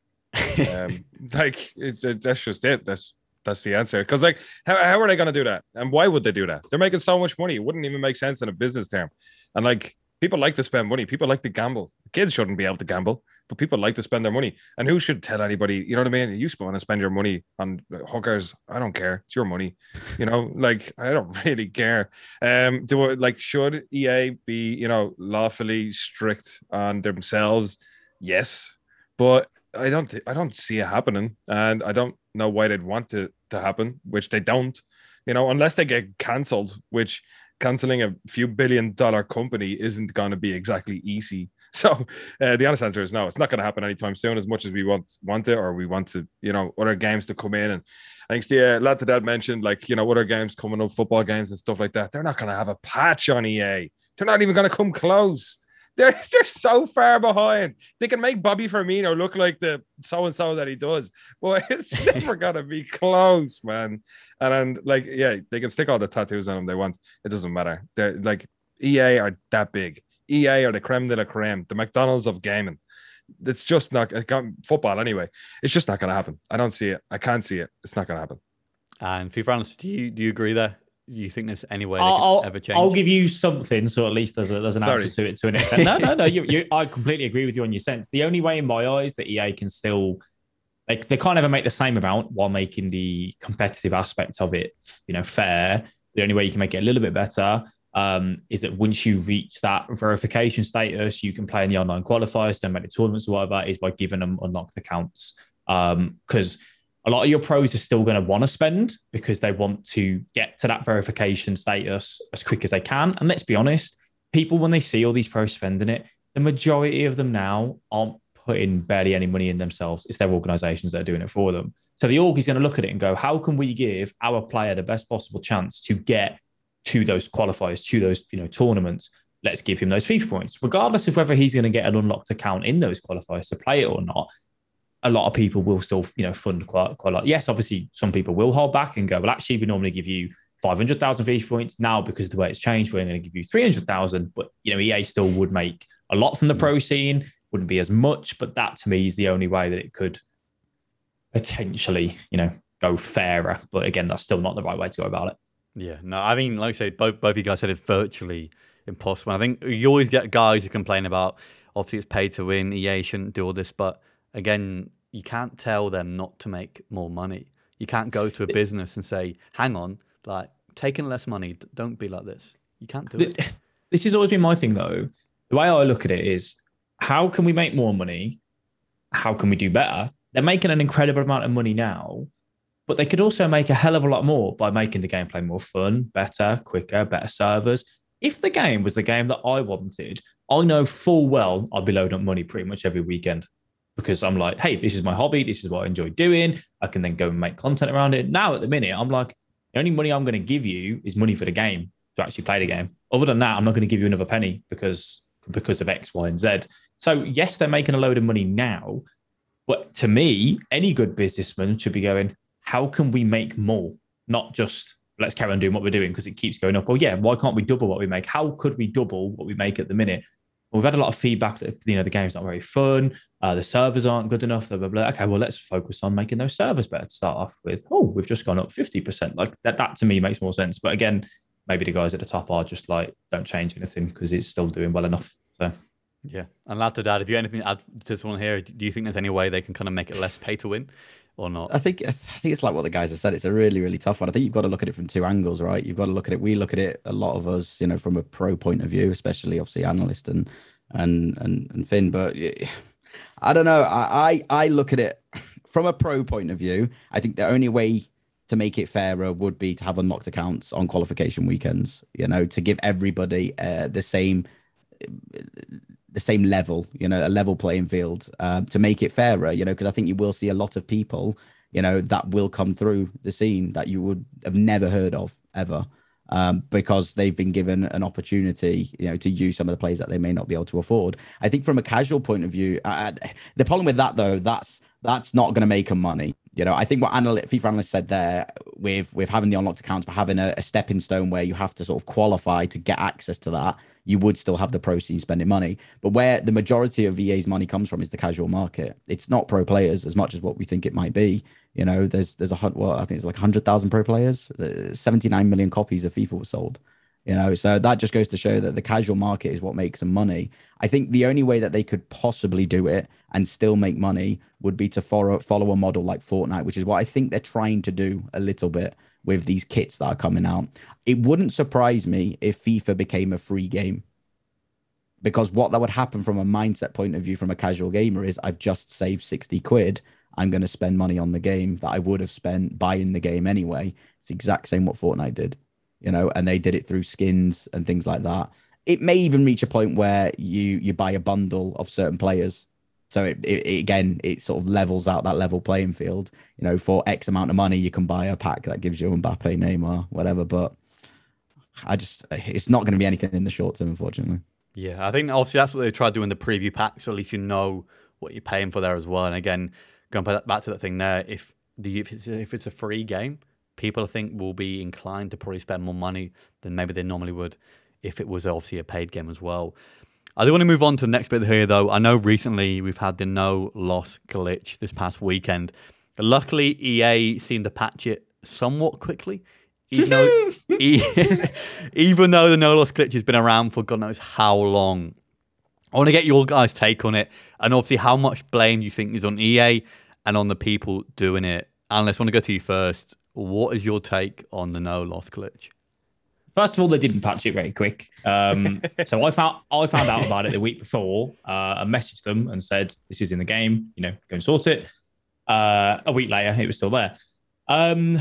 um, like, it's, it, that's just it. That's that's the answer. Because, like, how, how are they going to do that? And why would they do that? They're making so much money. It wouldn't even make sense in a business term. And, like, people like to spend money. People like to gamble. Kids shouldn't be able to gamble, but people like to spend their money. And who should tell anybody? You know what I mean? You want to spend your money on hookers. I don't care. It's your money. You know, like, I don't really care. Um, do I, like, should E A be, you know, lawfully strict on themselves? Yes, but I don't. Th- I don't see it happening, and I don't know why they'd want it to happen, which they don't. You know, unless they get cancelled, which. Cancelling a few billion dollar company isn't going to be exactly easy. So uh, the honest answer is no, it's not going to happen anytime soon, as much as we want want it or we want to, you know, other games to come in. And I think the uh, lad to dad mentioned, like, you know, other games coming up, football games and stuff like that. They're not going to have a patch on E A. They're not even going to come close. They're, they're so far behind. They can make Bobby Firmino look like the so-and-so that he does, but it's never going to be close, man. And, and, like, yeah, they can stick all the tattoos on them they want. It doesn't matter. They're, like, E A are that big. E A are the creme de la creme, the McDonald's of gaming. It's just not, football anyway, it's just not going to happen. I don't see it. I can't see it. It's not going to happen. And FIFA analysts, do you, do you agree there? you think there's any way I'll, they could I'll, ever change? I'll give you something, so at least there's, a, there's an Sorry. answer to it to an extent. No, no, no. You, you, I completely agree with you on your sense. The only way in my eyes that E A can still... like they can't ever make the same amount while making the competitive aspect of it, you know, fair. The only way you can make it a little bit better um, is that once you reach that verification status, you can play in the online qualifiers, then make the tournaments or whatever, is by giving them unlocked accounts. Because um, a lot of your pros are still going to want to spend because they want to get to that verification status as quick as they can. And let's be honest, people, when they see all these pros spending it, the majority of them now aren't putting barely any money in themselves. It's their organisations that are doing it for them. So the org is going to look at it and go, how can we give our player the best possible chance to get to those qualifiers, to those, you know, tournaments? Let's give him those FIFA points, regardless of whether he's going to get an unlocked account in those qualifiers to play it or not. A lot of people will still, you know, fund quite, quite a lot. Yes, obviously, some people will hold back and go, well, actually, we normally give you five hundred thousand FIFA points. Now, because of the way it's changed, we're going to give you three hundred thousand. But, you know, E A still would make a lot from the pro scene. Wouldn't be as much, but that to me is the only way that it could potentially, you know, go fairer. But again, that's still not the right way to go about it. Yeah, no, I mean, like I said, both both of you guys said it's virtually impossible. I think you always get guys who complain about, obviously it's paid to win, E A shouldn't do all this, but again, you can't tell them not to make more money. You can't go to a business and say, hang on, like, taking less money, don't be like this. You can't do it. This has always been my thing though. The way I look at it is, how can we make more money? How can we do better? They're making an incredible amount of money now, but they could also make a hell of a lot more by making the gameplay more fun, better, quicker, better servers. If the game was the game that I wanted, I know full well I'd be loading up money pretty much every weekend because I'm like, hey, this is my hobby. This is what I enjoy doing. I can then go and make content around it. Now at the minute, I'm like, the only money I'm going to give you is money for the game to actually play the game. Other than that, I'm not going to give you another penny because because of X, Y, and Z. So yes, they're making a load of money now, but to me, any good businessman should be going, how can we make more? Not just let's carry on doing what we're doing because it keeps going up. Oh yeah, why can't we double what we make? How could we double what we make at the minute? Well, we've had a lot of feedback that, you know, the game's not very fun. Uh, the servers aren't good enough. Blah, blah, blah. Okay, well, let's focus on making those servers better to start off with. Oh, we've just gone up fifty percent. Like that, that to me makes more sense. But again, maybe the guys at the top are just like, don't change anything because it's still doing well enough. So, yeah. And lad to dad, have you anything to add to this one here? Do you think there's any way they can kind of make it less pay to win or not? I think I think it's like what the guys have said. It's a really, really tough one. I think you've got to look at it from two angles, right? You've got to look at it. We look at it, a lot of us, you know, from a pro point of view, especially obviously analyst and and and, and Finn. But I don't know. I, I I look at it from a pro point of view. I think the only way to make it fairer would be to have unlocked accounts on qualification weekends, you know, to give everybody uh, the same the same level, you know, a level playing field uh, to make it fairer, you know, because I think you will see a lot of people, you know, that will come through the scene that you would have never heard of ever um, because they've been given an opportunity, you know, to use some of the players that they may not be able to afford. I think from a casual point of view, I, I, the problem with that, though, that's that's not going to make them money. You know, I think what analy- FIFA analysts said there with, with having the unlocked accounts, but having a, a stepping stone where you have to sort of qualify to get access to that, you would still have the proceeds spending money. But where the majority of E A's money comes from is the casual market. It's not pro players as much as what we think it might be. You know, there's, there's a hundred, well, I think it's like one hundred thousand pro players, seventy-nine million copies of FIFA was sold. You know, so that just goes to show that the casual market is what makes them money. I think the only way that they could possibly do it and still make money would be to follow, follow a model like Fortnite, which is what I think they're trying to do a little bit with these kits that are coming out. It wouldn't surprise me if FIFA became a free game, because what that would happen from a mindset point of view from a casual gamer is I've just saved sixty quid. I'm going to spend money on the game that I would have spent buying the game anyway. It's the exact same what Fortnite did. You know, and they did it through skins and things like that. It may even reach a point where you you buy a bundle of certain players. So, it, it, it again, it sort of levels out that level playing field. You know, for X amount of money, you can buy a pack that gives you Mbappe, Neymar, whatever. But I just, it's not going to be anything in the short term, unfortunately. Yeah, I think obviously that's what they tried doing the preview pack. So at least you know what you're paying for there as well. And again, going back to that thing there, if, the, if, it's, if it's a free game, people, I think, will be inclined to probably spend more money than maybe they normally would if it was obviously a paid game as well. I do want to move on to the next bit here, though. I know recently we've had the no-loss glitch this past weekend. But luckily, E A seemed to patch it somewhat quickly. even though even though the no loss glitch has been around for God knows how long. I want to get your guys' take on it, and obviously how much blame you think is on E A and on the people doing it. Unless I want to go to you first. What is your take on the no loss glitch? First of all, they didn't patch it very quick. Um, so I found I found out about it the week before. Uh, I messaged them and said, this is in the game, you know, go and sort it. Uh, a week later, it was still there. Um,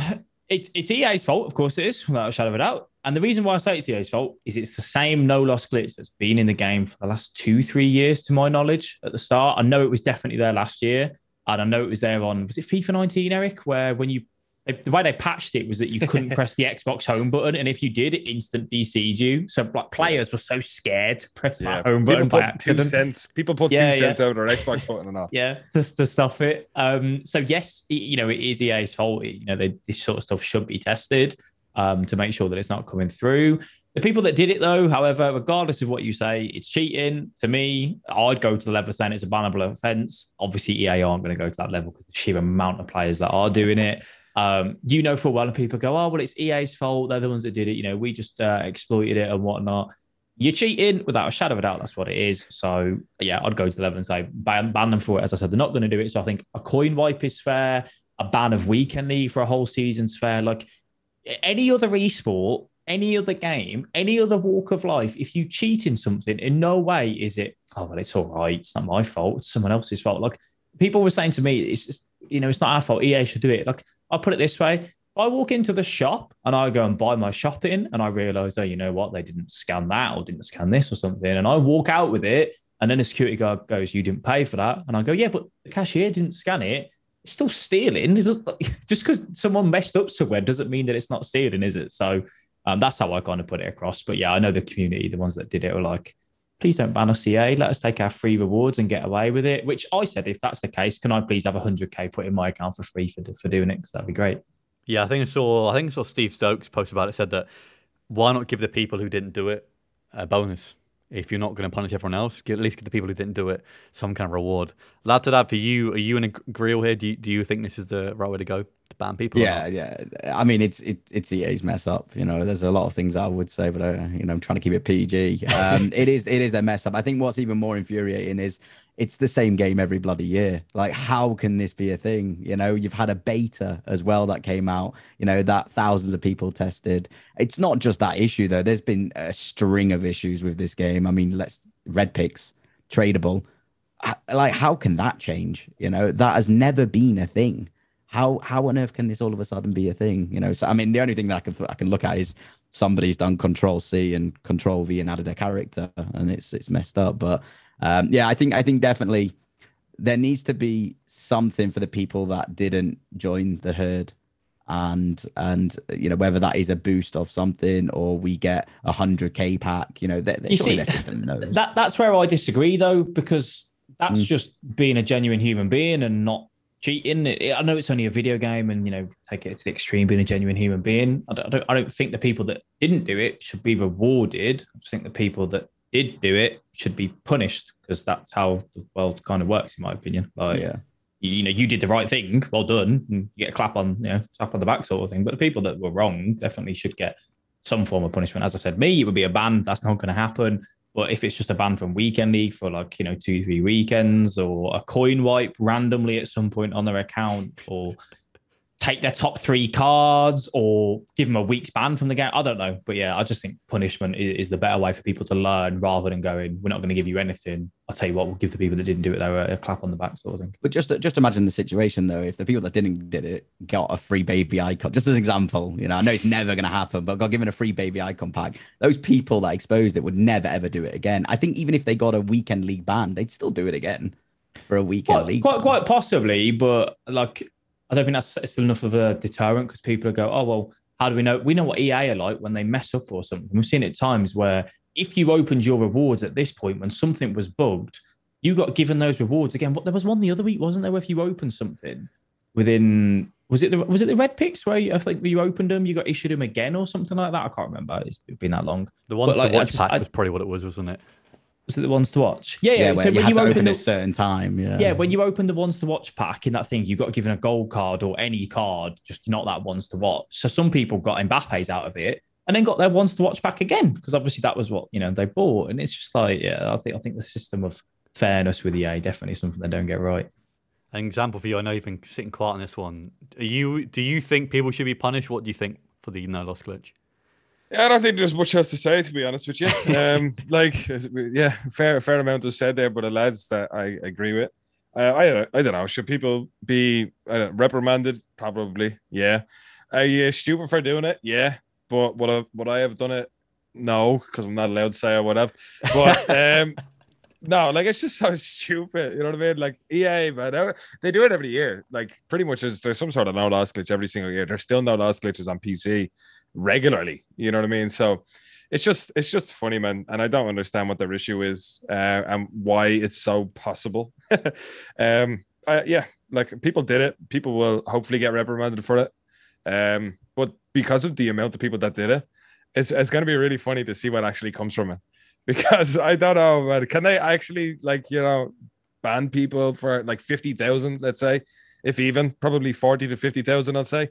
it, it's E A's fault, of course it is, without a shadow of a doubt. And the reason why I say it's E A's fault is it's the same no-loss glitch that's been in the game for the last two, three years, to my knowledge, at the start. I know it was definitely there last year. And I know it was there on, was it FIFA nineteen, Eric, where when you the way they patched it was that you couldn't press the Xbox home button. And if you did, it instantly D C'd you. So like players were so scared to press yeah. that home button by accident. Two cents. People put yeah, two yeah. cents out or an Xbox button and all. Yeah, just to stuff it. Um, so yes, it, you know, it is E A's fault. It, you know, they, this sort of stuff should be tested um, to make sure that it's not coming through. The people that did it though, however, regardless of what you say, it's cheating. To me, I'd go to the level saying it's a bannable offence. Obviously, E A aren't going to go to that level because the sheer amount of players that are doing it. Um, you know, for a while, and people go, oh, well, it's E A's fault. They're the ones that did it. You know, we just uh, exploited it and whatnot. You're cheating without a shadow of a doubt. That's what it is. So, yeah, I'd go to the level and say, ban, ban them for it. As I said, they're not going to do it. So I think a coin wipe is fair. A ban of weekend league for a whole season's fair. Like any other esport, any other game, any other walk of life, if you cheat in something, in no way is it, oh, well, it's all right. It's not my fault. It's someone else's fault. Like people were saying to me, it's just, you know, it's not our fault. E A should do it. Like, I'll put it this way. If I walk into the shop and I go and buy my shopping and I realise, oh, you know what? They didn't scan that or didn't scan this or something. And I walk out with it and then the security guard goes, you didn't pay for that. And I go, yeah, but the cashier didn't scan it. It's still stealing. It's just because someone messed up somewhere doesn't mean that it's not stealing, is it? So um, that's how I kind of put it across. But yeah, I know the community, the ones that did it were like, please don't ban us, E A. Let us take our free rewards and get away with it. Which I said, if that's the case, can I please have one hundred K put in my account for free for, for doing it? Because that'd be great. Yeah, I think I saw. I think I saw Steve Stokes post about it. Said that why not give the people who didn't do it a bonus? If you're not going to punish everyone else, at least give the people who didn't do it some kind of reward. Lad to Dad, for you, are you in a grill here? Do you, do you think this is the right way to go to ban people? Yeah, yeah. I mean, it's it, it's E A's mess up. You know, there's a lot of things I would say, but I, you know, I'm trying to keep it P G. Um, it is it is a mess up. I think what's even more infuriating is it's the same game every bloody year. Like, how can this be a thing? You know, you've had a beta as well that came out, you know, that thousands of people tested. It's not just that issue, though. There's been a string of issues with this game. I mean, let's red picks, tradable. Like, how can that change? You know, that has never been a thing. How how on earth can this all of a sudden be a thing? You know, so I mean, the only thing that I can I can look at is somebody's done Control C and Control V and added a character, and it's it's messed up, but. Um, yeah, I think I think definitely there needs to be something for the people that didn't join the herd, and and you know whether that is a boost of something or we get a one hundred K pack, you know, they're, they're, you see, their system knows. That that's where I disagree though, because that's mm. just being a genuine human being and not cheating. I know it's only a video game, and you know, take it to the extreme, being a genuine human being. I don't I don't, I don't think the people that didn't do it should be rewarded. I just think the people that did do it should be punished, because that's how the world kind of works, in my opinion. Like, yeah. you, you know, you did the right thing, well done, and you get a clap on, you know, tap on the back sort of thing. But the people that were wrong definitely should get some form of punishment. As I said, me, it would be a ban. That's not going to happen. But if it's just a ban from weekend league for like, you know, two, three weekends, or a coin wipe randomly at some point on their account, or take their top three cards, or give them a week's ban from the game. I don't know. But yeah, I just think punishment is, is the better way for people to learn, rather than going, we're not going to give you anything. I'll tell you what, we'll give the people that didn't do it though a clap on the back sort of thing. But just just imagine the situation though, if the people that didn't did it got a free baby icon, just as an example, you know, I know it's never going to happen, but got given a free baby icon pack, those people that exposed it would never ever do it again. I think even if they got a weekend league ban, they'd still do it again for a weekend quite, league. Quite, quite possibly, but like, I don't think that's it's enough of a deterrent, because people go, oh, well, how do we know? We know what E A are like when they mess up or something. We've seen it times where if you opened your rewards at this point when something was bugged, you got given those rewards again. But there was one the other week, wasn't there, where if you opened something within, was it the, was it the red picks where you, I think you opened them, you got issued them again or something like that? I can't remember. It's been that long. The one, like, the watch pack I, was probably what it was, wasn't it? Was it the ones to watch? Yeah, yeah. yeah so you had you to open, open the, at a certain time. Yeah, yeah. When you open the ones to watch pack in that thing, you got given a gold card or any card, just not that ones to watch. So some people got Mbappe's out of it and then got their ones to watch back again because obviously that was what you know they bought. And it's just like, yeah, I think I think the system of fairness with E A definitely something they don't get right. An example for you, I know you've been sitting quiet on this one. Are you? Do you think people should be punished? What do you think for the no loss glitch? I don't think there's much else to say, to be honest with you. Um, like, yeah, fair fair amount was said there, but the lads that I agree with. Uh, I I don't know. Should people be I don't know, reprimanded? Probably, yeah. Are you stupid for doing it? Yeah. But would I, would I have done it? No, because I'm not allowed to say I would have. But um, no, like, it's just so stupid. You know what I mean? Like, E A, man, they do it every year. Like, pretty much is, there's some sort of no-loss glitch every single year. There's still no-loss glitches on P C. Regularly, you know what I mean? So it's just it's just funny, man. And I don't understand what their issue is uh, and why it's so possible. um, I, yeah, like people did it. People will hopefully get reprimanded for it. Um, but because of the amount of people that did it, it's it's going to be really funny to see what actually comes from it. Because I don't know, man, can they actually like you know ban people for like fifty thousand? Let's say, if even probably forty to fifty thousand, I'd say.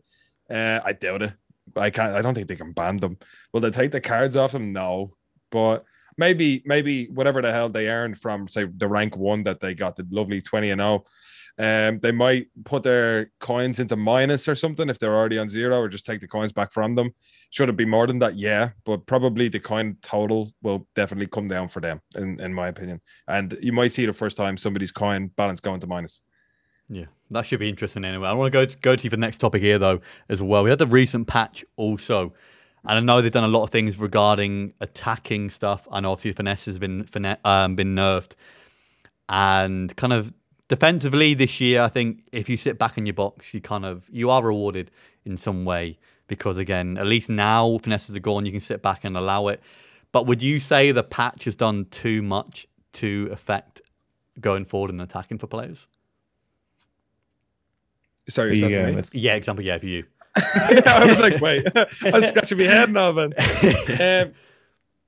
Uh, I doubt it. I can't. I don't think they can ban them. Will they take the cards off them? No, but maybe, maybe whatever the hell they earned from, say, the rank one that they got, the lovely twenty and zero, um, they might put their coins into minus or something if they're already on zero, or just take the coins back from them. Should it be more than that? Yeah, but probably the coin total will definitely come down for them, in in my opinion. And you might see the first time somebody's coin balance going to minus. Yeah, that should be interesting anyway. I want to go to, go to you for the next topic here, though, as well. We had the recent patch also, and I know they've done a lot of things regarding attacking stuff. I know obviously finesse has been finesse, um, been nerfed. And kind of defensively this year, I think if you sit back in your box, you kind of you are rewarded in some way because, again, at least now finesses are gone. You can sit back and allow it. But would you say the patch has done too much to affect going forward and attacking for players? Sorry, yeah, example, yeah, for you. I was like, wait, I was scratching my head now, man. Um,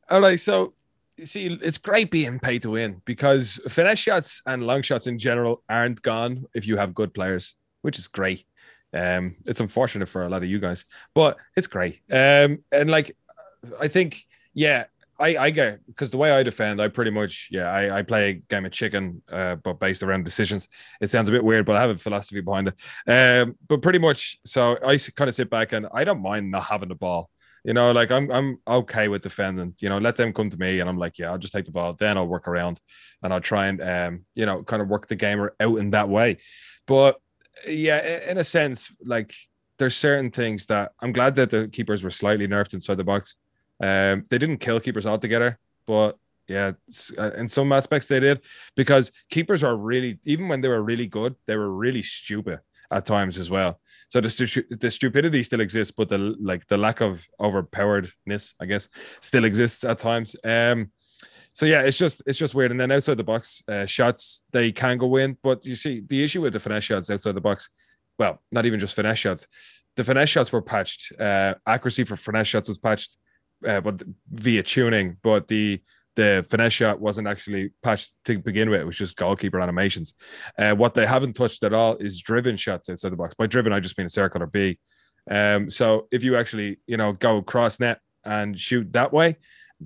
all right, so you see, it's great being paid to win because finesse shots and long shots in general aren't gone if you have good players, which is great. Um, it's unfortunate for a lot of you guys, but it's great. Um, and like, I think, yeah, I, I get because the way I defend, I pretty much, yeah, I, I play a game of chicken, uh, but based around decisions. It sounds a bit weird, but I have a philosophy behind it. Um, but pretty much, so I kind of sit back and I don't mind not having the ball. You know, like I'm I'm okay with defending, you know, let them come to me and I'm like, yeah, I'll just take the ball. Then I'll work around and I'll try and, um, you know, kind of work the gamer out in that way. But yeah, in a sense, like there's certain things that I'm glad that the keepers were slightly nerfed inside the box. Um, they didn't kill keepers altogether, but yeah, in some aspects they did because keepers are really, even when they were really good, they were really stupid at times as well. So the stu- the stupidity still exists, but the like the lack of overpoweredness, I guess, still exists at times. Um, so yeah, it's just it's just weird. And then outside the box uh, shots, they can go in, but you see the issue with the finesse shots outside the box. Well, not even just finesse shots. The finesse shots were patched. Uh, accuracy for finesse shots was patched. Uh, but via tuning, but the the finesse shot wasn't actually patched to begin with. It was just goalkeeper animations. Uh, what they haven't touched at all is driven shots outside the box. By driven, I just mean a circle or B. Um, so if you actually, you know, go cross net and shoot that way,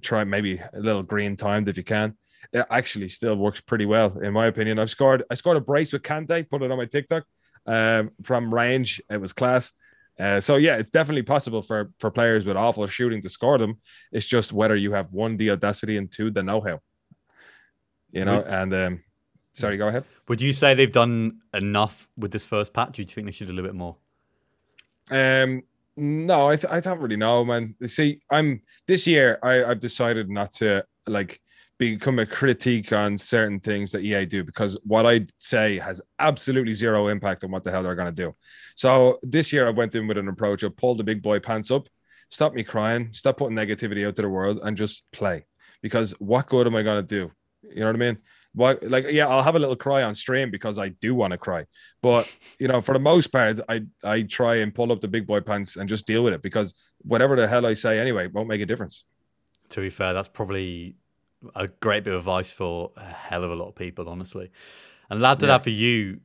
try maybe a little green timed if you can. It actually still works pretty well, in my opinion. I've scored. I scored a brace with Kante. Put it on my TikTok um, from range. It was class. Uh, so, yeah, it's definitely possible for, for players with awful shooting to score them. It's just whether you have, one, the audacity, and two, the know-how. You know, would, and... Um, sorry, go ahead. Would you say they've done enough with this first patch? Do you think they should do a little bit more? Um, no, I, th- I don't really know, man. See, I'm this year, I, I've decided not to, like, become a critique on certain things that E A do because what I say has absolutely zero impact on what the hell they're going to do. So this year I went in with an approach of pull the big boy pants up, stop me crying, stop putting negativity out to the world and just play because what good am I going to do? You know what I mean? What, like, yeah, I'll have a little cry on stream because I do want to cry. But, you know, for the most part, I, I try and pull up the big boy pants and just deal with it because whatever the hell I say anyway won't make a difference. To be fair, that's probably... a great bit of advice for a hell of a lot of people, honestly. And lad, to yeah. that for you,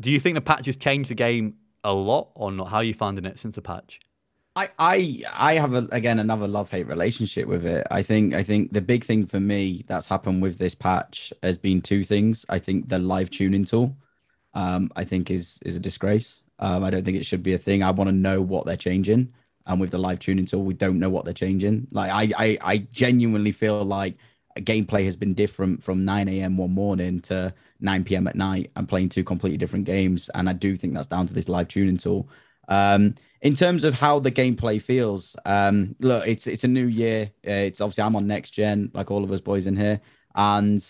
do you think the patch has changed the game a lot or not? How are you finding it since the patch? I I, I have, a, again, another love-hate relationship with it. I think I think the big thing for me that's happened with this patch has been two things. I think the live tuning tool, um, I think, is is a disgrace. Um, I don't think it should be a thing. I want to know what they're changing. And with the live tuning tool, we don't know what they're changing. Like I, I, I genuinely feel like gameplay has been different from nine a.m. one morning to nine p.m. at night. I'm playing two completely different games. And I do think that's down to this live tuning tool. Um, in terms of how the gameplay feels, um, look, it's it's a new year. Uh, it's obviously I'm on next gen, like all of us boys in here. And,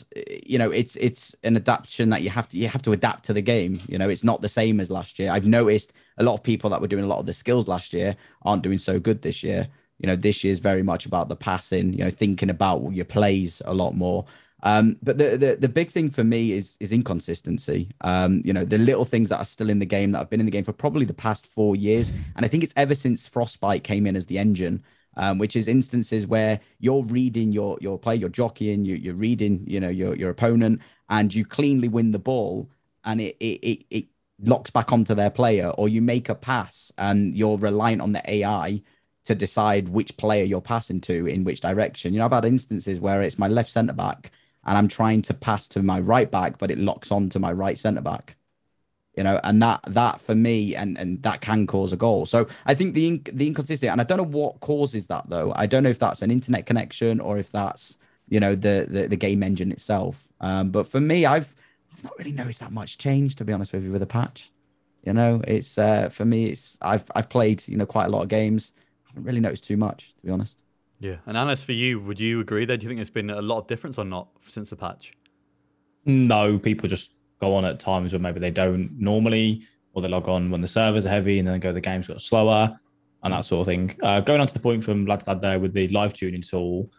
you know, it's it's an adaptation that you have to you have to adapt to the game. You know, it's not the same as last year. I've noticed a lot of people that were doing a lot of the skills last year aren't doing so good this year. You know, this year is very much about the passing, you know, thinking about your plays a lot more. Um, but the, the the big thing for me is is inconsistency. Um, you know, the little things that are still in the game that have been in the game for probably the past four years. And I think it's ever since Frostbite came in as the engine. Um, which is instances where you're reading your your play, you're jockeying, you, you're reading, you know, your your opponent, and you cleanly win the ball, and it it it locks back onto their player, or you make a pass, and you're reliant on the A I to decide which player you're passing to in which direction. You know, I've had instances where it's my left centre back, and I'm trying to pass to my right back, but it locks on to my right centre back. You know, and that that for me, and, and that can cause a goal. So I think the inc- the inconsistency, and I don't know what causes that though. I don't know if that's an internet connection or if that's, you know, the the, the game engine itself. Um, but for me, I've I've not really noticed that much change, to be honest with you, with a patch. You know, it's uh, for me, it's I've I've played you know quite a lot of games. I haven't really noticed too much, to be honest. Yeah, and Anas, for you, would you agree there? Do you think there's been a lot of difference or not since the patch? No, people just go on at times where maybe they don't normally, or they log on when the servers are heavy and then go, the game's got slower and that sort of thing. Uh, going on to the point from lad to lad there with the live tuning tool,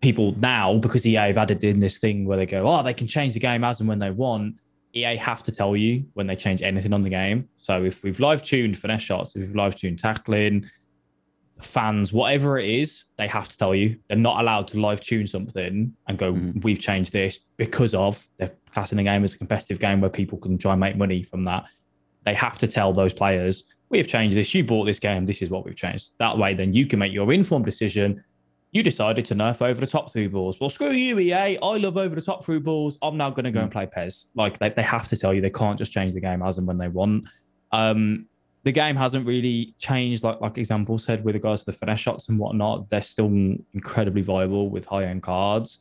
people now, because E A have added in this thing where they go, oh, they can change the game as and when they want. E A have to tell you when they change anything on the game. So if we've live tuned finesse shots, if we've live tuned tackling, fans, whatever it is, they have to tell you. They're not allowed to live tune something and go, mm-hmm. we've changed this because of they're classing the game as a competitive game where people can try and make money from that. They have to tell those players, we've changed this, you bought this game, this is what we've changed. That way, then you can make your informed decision. You decided to nerf over the top through balls. Well, screw you, E A. I love over the top through balls. I'm now going to go mm-hmm. and play P E S. Like they, they have to tell you, they can't just change the game as and when they want. Um, The game hasn't really changed, like like example said, with regards to the finesse shots and whatnot. They're still incredibly viable with high-end cards.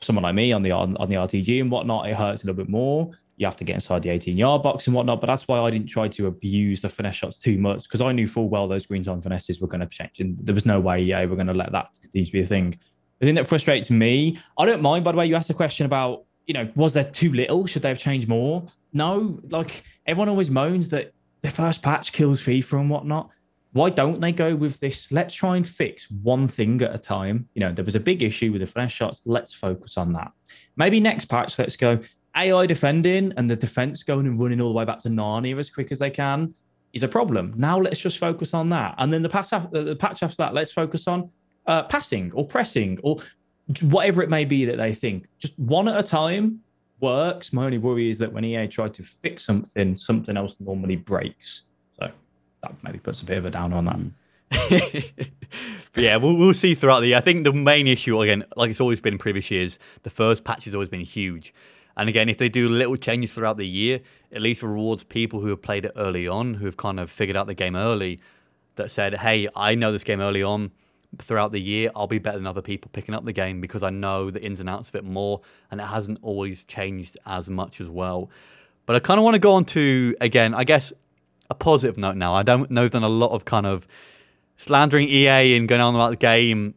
Someone like me on the on, on the R T G and whatnot, it hurts a little bit more. You have to get inside the eighteen-yard box and whatnot, but that's why I didn't try to abuse the finesse shots too much, because I knew full well those greens on finesses were going to change, and there was no way yeah, we're going to let that continue to be a thing. The thing that frustrates me, I don't mind, by the way, you asked the question about, you know, was there too little? Should they have changed more? No, like everyone always moans that the first patch kills FIFA and whatnot. Why don't they go with this? Let's try and fix one thing at a time. You know, there was a big issue with the finesse shots. Let's focus on that. Maybe next patch, let's go A I defending and the defense going and running all the way back to Narnia as quick as they can is a problem. Now let's just focus on that. And then the, pass after, the patch after that, let's focus on uh, passing or pressing or whatever it may be that they think. Just one at a time. Works. My only worry is that when E A tried to fix something, something else normally breaks. So that maybe puts a bit of a down on that. yeah, we'll, we'll see throughout the year. I think the main issue, again, like it's always been in previous years, the first patch has always been huge. And again, if they do little changes throughout the year, at least rewards people who have played it early on, who have kind of figured out the game early, that said, hey, I know this game early on. Throughout the year, I'll be better than other people picking up the game because I know the ins and outs of it more, and it hasn't always changed as much as well. But I kind of want to go on to, again, I guess, a positive note now. I don't know, I've done a lot of kind of slandering E A and going on about the game.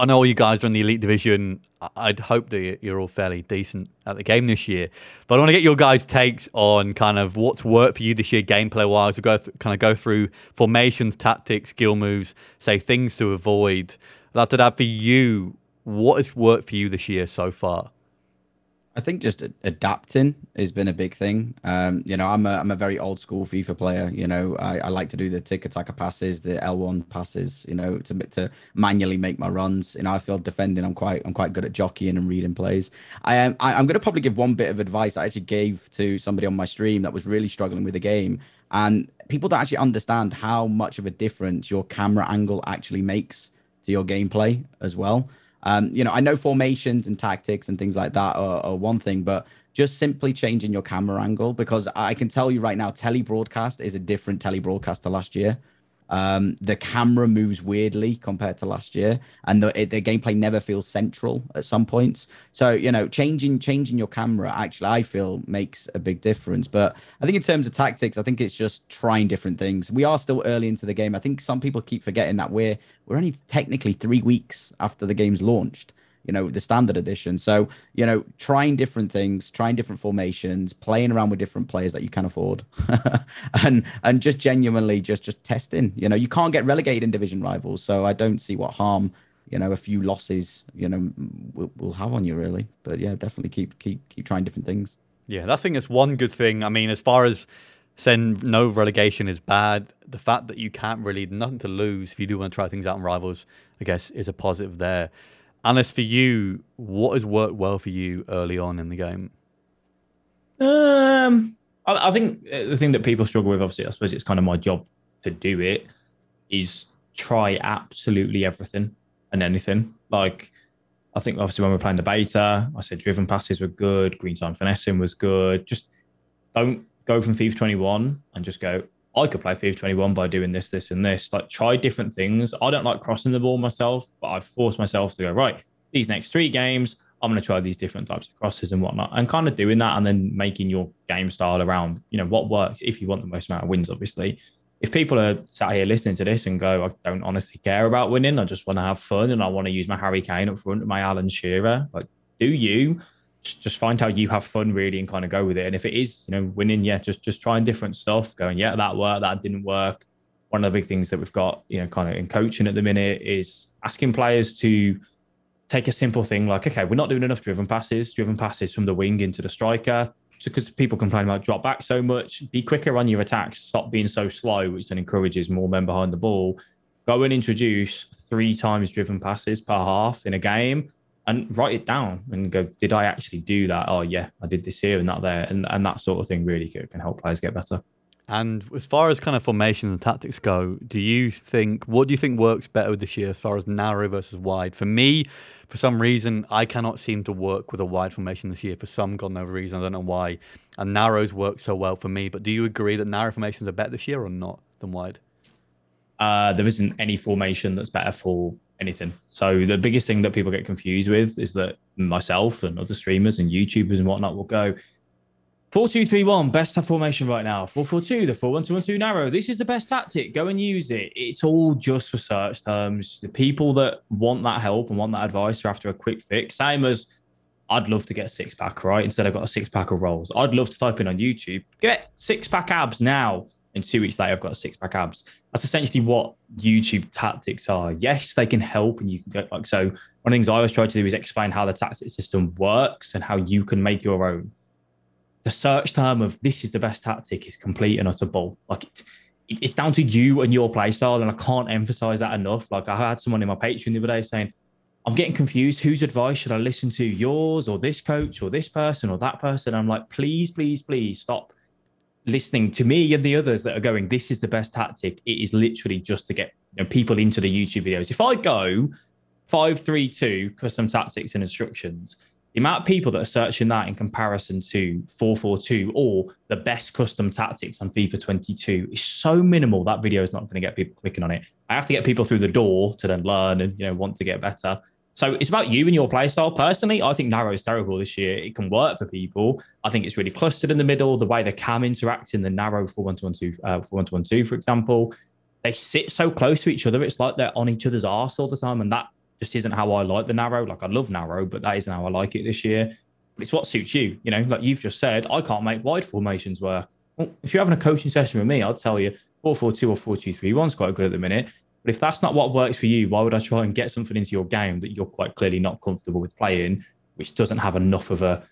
I know all you guys are in the Elite Division. I'd hope that you're all fairly decent at the game this year. But I want to get your guys' takes on kind of what's worked for you this year gameplay-wise. We'll go th- kind of go through formations, tactics, skill moves, say things to avoid. I'd like to add for you, what has worked for you this year so far? I think just adapting has been a big thing. Um, you know, I'm a I'm a very old school FIFA player. You know, I, I like to do the tick attacker passes, the L one passes. You know, to to manually make my runs. You know, I feel defending. I'm quite I'm quite good at jockeying and reading plays. I am I, I'm going to probably give one bit of advice I actually gave to somebody on my stream that was really struggling with the game, and people don't actually understand how much of a difference your camera angle actually makes to your gameplay as well. Um, you know, I know formations and tactics and things like that are, are one thing, but just simply changing your camera angle, because I can tell you right now, telebroadcast is a different telebroadcast to last year. Um, the camera moves weirdly compared to last year, and the, it, the gameplay never feels central at some points. So, you know, changing changing your camera actually, I feel, makes a big difference. But I think in terms of tactics, I think it's just trying different things. We are still early into the game. I think some people keep forgetting that we're we're only technically three weeks after the game's launched, you know, the standard edition. So, you know, trying different things, trying different formations, playing around with different players that you can afford, and and just genuinely just just testing. You know, you can't get relegated in division rivals, so I don't see what harm, you know, a few losses, you know, will, will have on you really. But yeah, definitely keep keep keep trying different things. Yeah, that thing is one good thing. I mean, as far as saying no relegation is bad, the fact that you can't really, nothing to lose if you do want to try things out in rivals, I guess, is a positive there. And as for you, what has worked well for you early on in the game? Um, I, I think the thing that people struggle with, obviously, I suppose it's kind of my job to do it, is try absolutely everything and anything. Like, I think obviously when we were playing the beta, I said driven passes were good, green time finessing was good. Just don't go from FIFA twenty-one and just go, I could play FIFA twenty-one by doing this, this, and this. Like, try different things. I don't like crossing the ball myself, but I've forced myself to go, right, these next three games, I'm going to try these different types of crosses and whatnot, and kind of doing that and then making your game style around, you know, what works if you want the most amount of wins, obviously. If people are sat here listening to this and go, I don't honestly care about winning, I just want to have fun and I want to use my Harry Kane up front, my Alan Shearer, like, do you? Just find how you have fun really and kind of go with it. And if it is, you know, winning, yeah, just just trying different stuff, going, yeah, that worked, that didn't work. One of the big things that we've got, you know, kind of in coaching at the minute is asking players to take a simple thing like, okay, we're not doing enough driven passes, driven passes from the wing into the striker, because people complain about drop back so much. Be quicker on your attacks, stop being so slow, which then encourages more men behind the ball. Go and introduce three times driven passes per half in a game, and write it down and go, did I actually do that? Oh, yeah, I did this here and that there. And and that sort of thing really can help players get better. And as far as kind of formations and tactics go, do you think, what do you think works better this year as far as narrow versus wide? For me, for some reason, I cannot seem to work with a wide formation this year for some god known reason. I don't know why. And narrows work so well for me. But do you agree that narrow formations are better this year or not than wide? Uh, there isn't any formation that's better for anything. So the biggest thing that people get confused with is that myself and other streamers and YouTubers and whatnot will go, four two three one, best formation right now. four four two, the four one two one two narrow. This is the best tactic. Go and use it. It's all just for search terms. The people that want that help and want that advice are after a quick fix. Same as, I'd love to get a six pack, right? Instead, I've got a six pack of rolls. I'd love to type in on YouTube, get six pack abs now. And two weeks later, I've got six pack abs. That's essentially what YouTube tactics are. Yes, they can help, and you can get like, so one of the things I always try to do is explain how the tactic system works and how you can make your own. The search term of this is the best tactic is complete and utter bull. Like it, it, it's down to you and your play style, and I can't emphasize that enough. Like I had someone in my Patreon the other day saying, I'm getting confused. Whose advice should I listen to? Yours or this coach or this person or that person? I'm like, please, please, please stop listening to me and the others that are going, this is the best tactic. It is literally just to get, you know, people into the YouTube videos. If I go five three two custom tactics and instructions, the amount of people that are searching that in comparison to four four two or the best custom tactics on FIFA twenty-two is so minimal. That video is not going to get people clicking on it. I have to get people through the door to then learn and, you know, want to get better. So it's about you and your playstyle. Personally, I think narrow is terrible this year. It can work for people. I think it's really clustered in the middle. The way the cam interacts in the narrow four one two one two, uh, four one two one two, for example, they sit so close to each other. It's like they're on each other's arse all the time. And that just isn't how I like the narrow. Like I love narrow, but that isn't how I like it this year. But it's what suits you. You know, like you've just said, I can't make wide formations work. Well, if you're having a coaching session with me, I'll tell you four four two or four two three one is quite good at the minute. But if that's not what works for you, why would I try and get something into your game that you're quite clearly not comfortable with playing, which doesn't have enough of a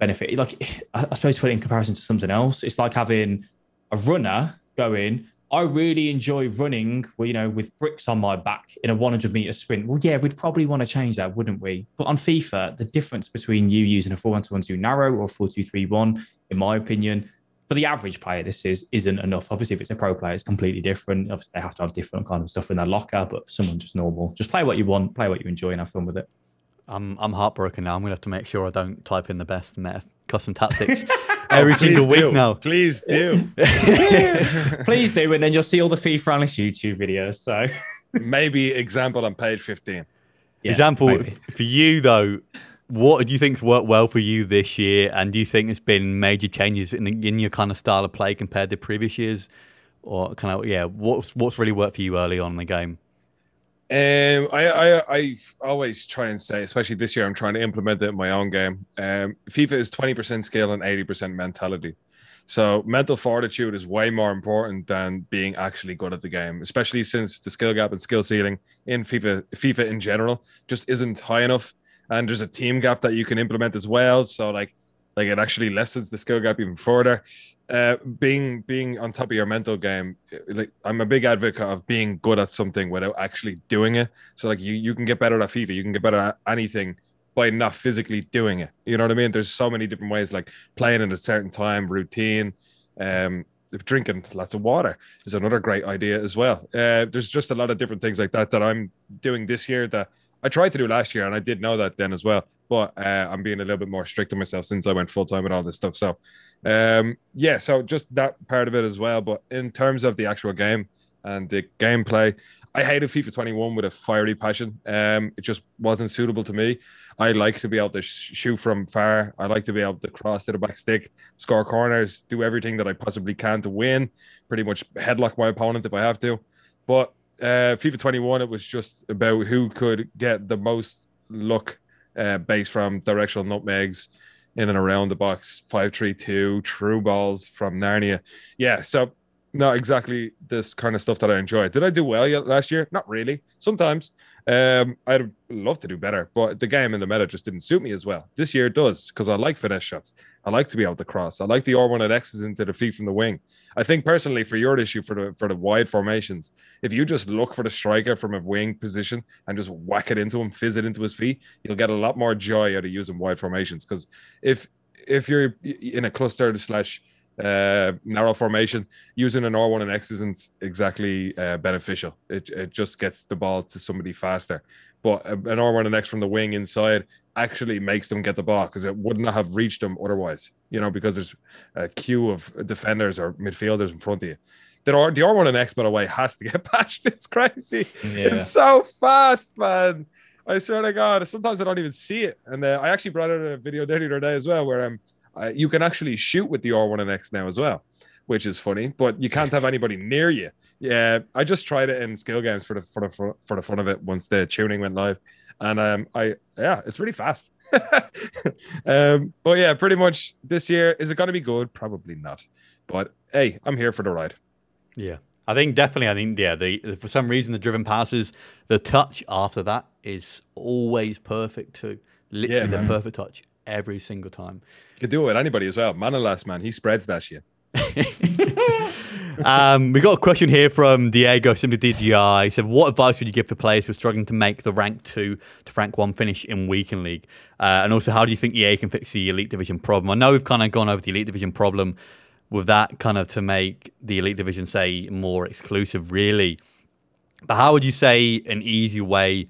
benefit. Like, I suppose to put it in comparison to something else, it's like having a runner going, I really enjoy running, well, you know, with bricks on my back in a one hundred meter sprint. Well, yeah, we'd probably want to change that, wouldn't we? But on FIFA, the difference between you using a four one two one two narrow or four two three one, in my opinion, for the average player, this is, isn't enough. Obviously, if it's a pro player, it's completely different. Obviously, they have to have different kind of stuff in their locker, but for someone just normal, just play what you want, play what you enjoy and have fun with it. I'm I'm heartbroken now. I'm going to have to make sure I don't type in the best meta custom tactics every single do. week now. Please do. Please do, and then you'll see all the FIFA analyst YouTube videos. So maybe example on page fifteen. Yeah, example, maybe. For you though, what do you think's worked well for you this year? And do you think there's been major changes in, in your kind of style of play compared to previous years? Or kind of, yeah, what's what's really worked for you early on in the game? Um, I, I I always try and say, especially this year, I'm trying to implement it in my own game. Um, FIFA is twenty percent skill and eighty percent mentality. So mental fortitude is way more important than being actually good at the game, especially since the skill gap and skill ceiling in FIFA, FIFA in general just isn't high enough. And there's a team gap that you can implement as well. So like, like it actually lessens the skill gap even further. Uh, being being on top of your mental game, like I'm a big advocate of being good at something without actually doing it. So like you, you can get better at FIFA, you can get better at anything by not physically doing it. You know what I mean? There's so many different ways, like playing at a certain time, routine, um, drinking lots of water is another great idea as well. Uh, there's just a lot of different things like that that I'm doing this year that I tried to do last year, and I did know that then as well. But uh, I'm being a little bit more strict on myself since I went full-time with all this stuff. So, um, yeah, so just that part of it as well. But in terms of the actual game and the gameplay, I hated FIFA twenty-one with a fiery passion. Um, it just wasn't suitable to me. I like to be able to shoot from far. I like to be able to cross to the back stick, score corners, do everything that I possibly can to win, pretty much headlock my opponent if I have to. But Uh, FIFA twenty-one, it was just about who could get the most luck uh, based from directional nutmegs in and around the box, five three two, true balls from Narnia. Yeah, so not exactly this kind of stuff that I enjoy. Did I do well yet last year? Not really. Sometimes. Um, I'd love to do better, but the game and the meta just didn't suit me as well. This year it does, because I like finesse shots. I like to be able to cross. I like the R one and X's into the feet from the wing. I think personally for your issue for the for the wide formations, if you just look for the striker from a wing position and just whack it into him, fizz it into his feet, you'll get a lot more joy out of using wide formations. Because if if you're in a cluster slash uh narrow formation, using an R one and X isn't exactly uh, beneficial. It it just gets the ball to somebody faster, but an R one and X from the wing inside actually makes them get the ball, because it would not have reached them otherwise, you know, because there's a queue of defenders or midfielders in front of you. The R one and X, by the way, has to get patched. It's crazy. Yeah. It's so fast, man. I swear to God, sometimes I don't even see it. And uh, I actually brought out a video the other day as well where I'm um, Uh, you can actually shoot with the R one and X now as well, which is funny, but you can't have anybody near you. Yeah, I just tried it in skill games for the for the, for the fun of it once the tuning went live. And um, I yeah, it's really fast. um, but yeah, pretty much this year, is it going to be good? Probably not. But hey, I'm here for the ride. Yeah, I think definitely. I think, yeah, the, for some reason, the driven passes, the touch after that is always perfect too. Literally yeah, the perfect touch. Every single time. You could do it with anybody as well. Manolas, man, he spreads that shit. um, we got a question here from Diego, simply D G I. He said, what advice would you give for players who are struggling to make the rank two to rank one finish in weekend league? Uh, and also, how do you think E A can fix the elite division problem? I know we've kind of gone over the elite division problem with that kind of to make the elite division, say, more exclusive, really. But how would you say an easy way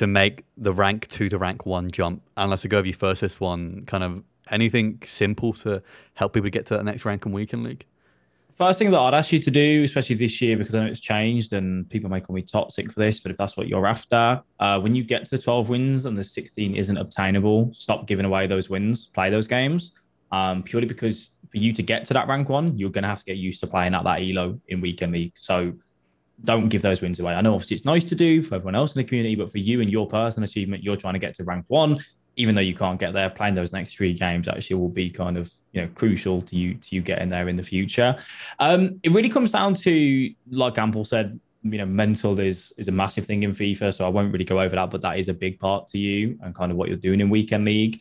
to make the rank two to rank one jump? Unless I go over your first this one, kind of anything simple to help people get to that next rank in weekend league? First thing that I'd ask you to do, especially this year, because I know it's changed and people may call me toxic for this, but if that's what you're after, uh, when you get to the twelve wins and the sixteen isn't obtainable, stop giving away those wins, play those games. Um, purely because for you to get to that rank one, you're going to have to get used to playing at that E L O in weekend league. So don't give those wins away. I know obviously it's nice to do for everyone else in the community, but for you and your personal achievement, you're trying to get to rank one, even though you can't get there, playing those next three games actually will be kind of, you know, crucial to you, to you getting there in the future. Um, it really comes down to, like Ample said, you know, mental is, is a massive thing in FIFA. So I won't really go over that, but that is a big part to you and kind of what you're doing in weekend league.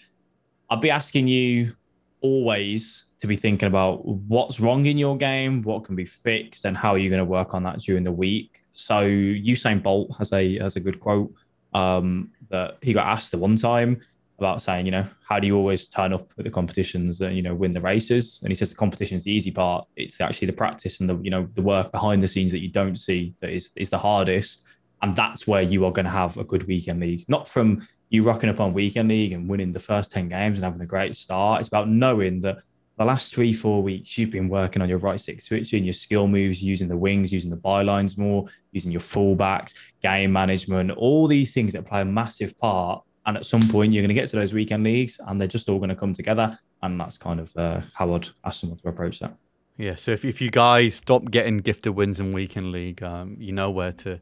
I'd be asking you always to be thinking about what's wrong in your game, what can be fixed, and how are you going to work on that during the week. So Usain Bolt has a has a good quote um, that he got asked the one time about saying, you know, how do you always turn up at the competitions and, you know, win the races? And he says the competition is the easy part. It's actually the practice and the, you know, the work behind the scenes that you don't see that is is the hardest. And that's where you are going to have a good weekend league. Not from you rocking up on weekend league and winning the first ten games and having a great start. It's about knowing that the last three, four weeks, you've been working on your right stick switching, your skill moves, using the wings, using the bylines more, using your fullbacks, game management, all these things that play a massive part. And at some point, you're going to get to those weekend leagues and they're just all going to come together. And that's kind of uh, how I'd ask someone to approach that. Yeah, so if, if you guys stop getting gifted wins in weekend league, um, you know where to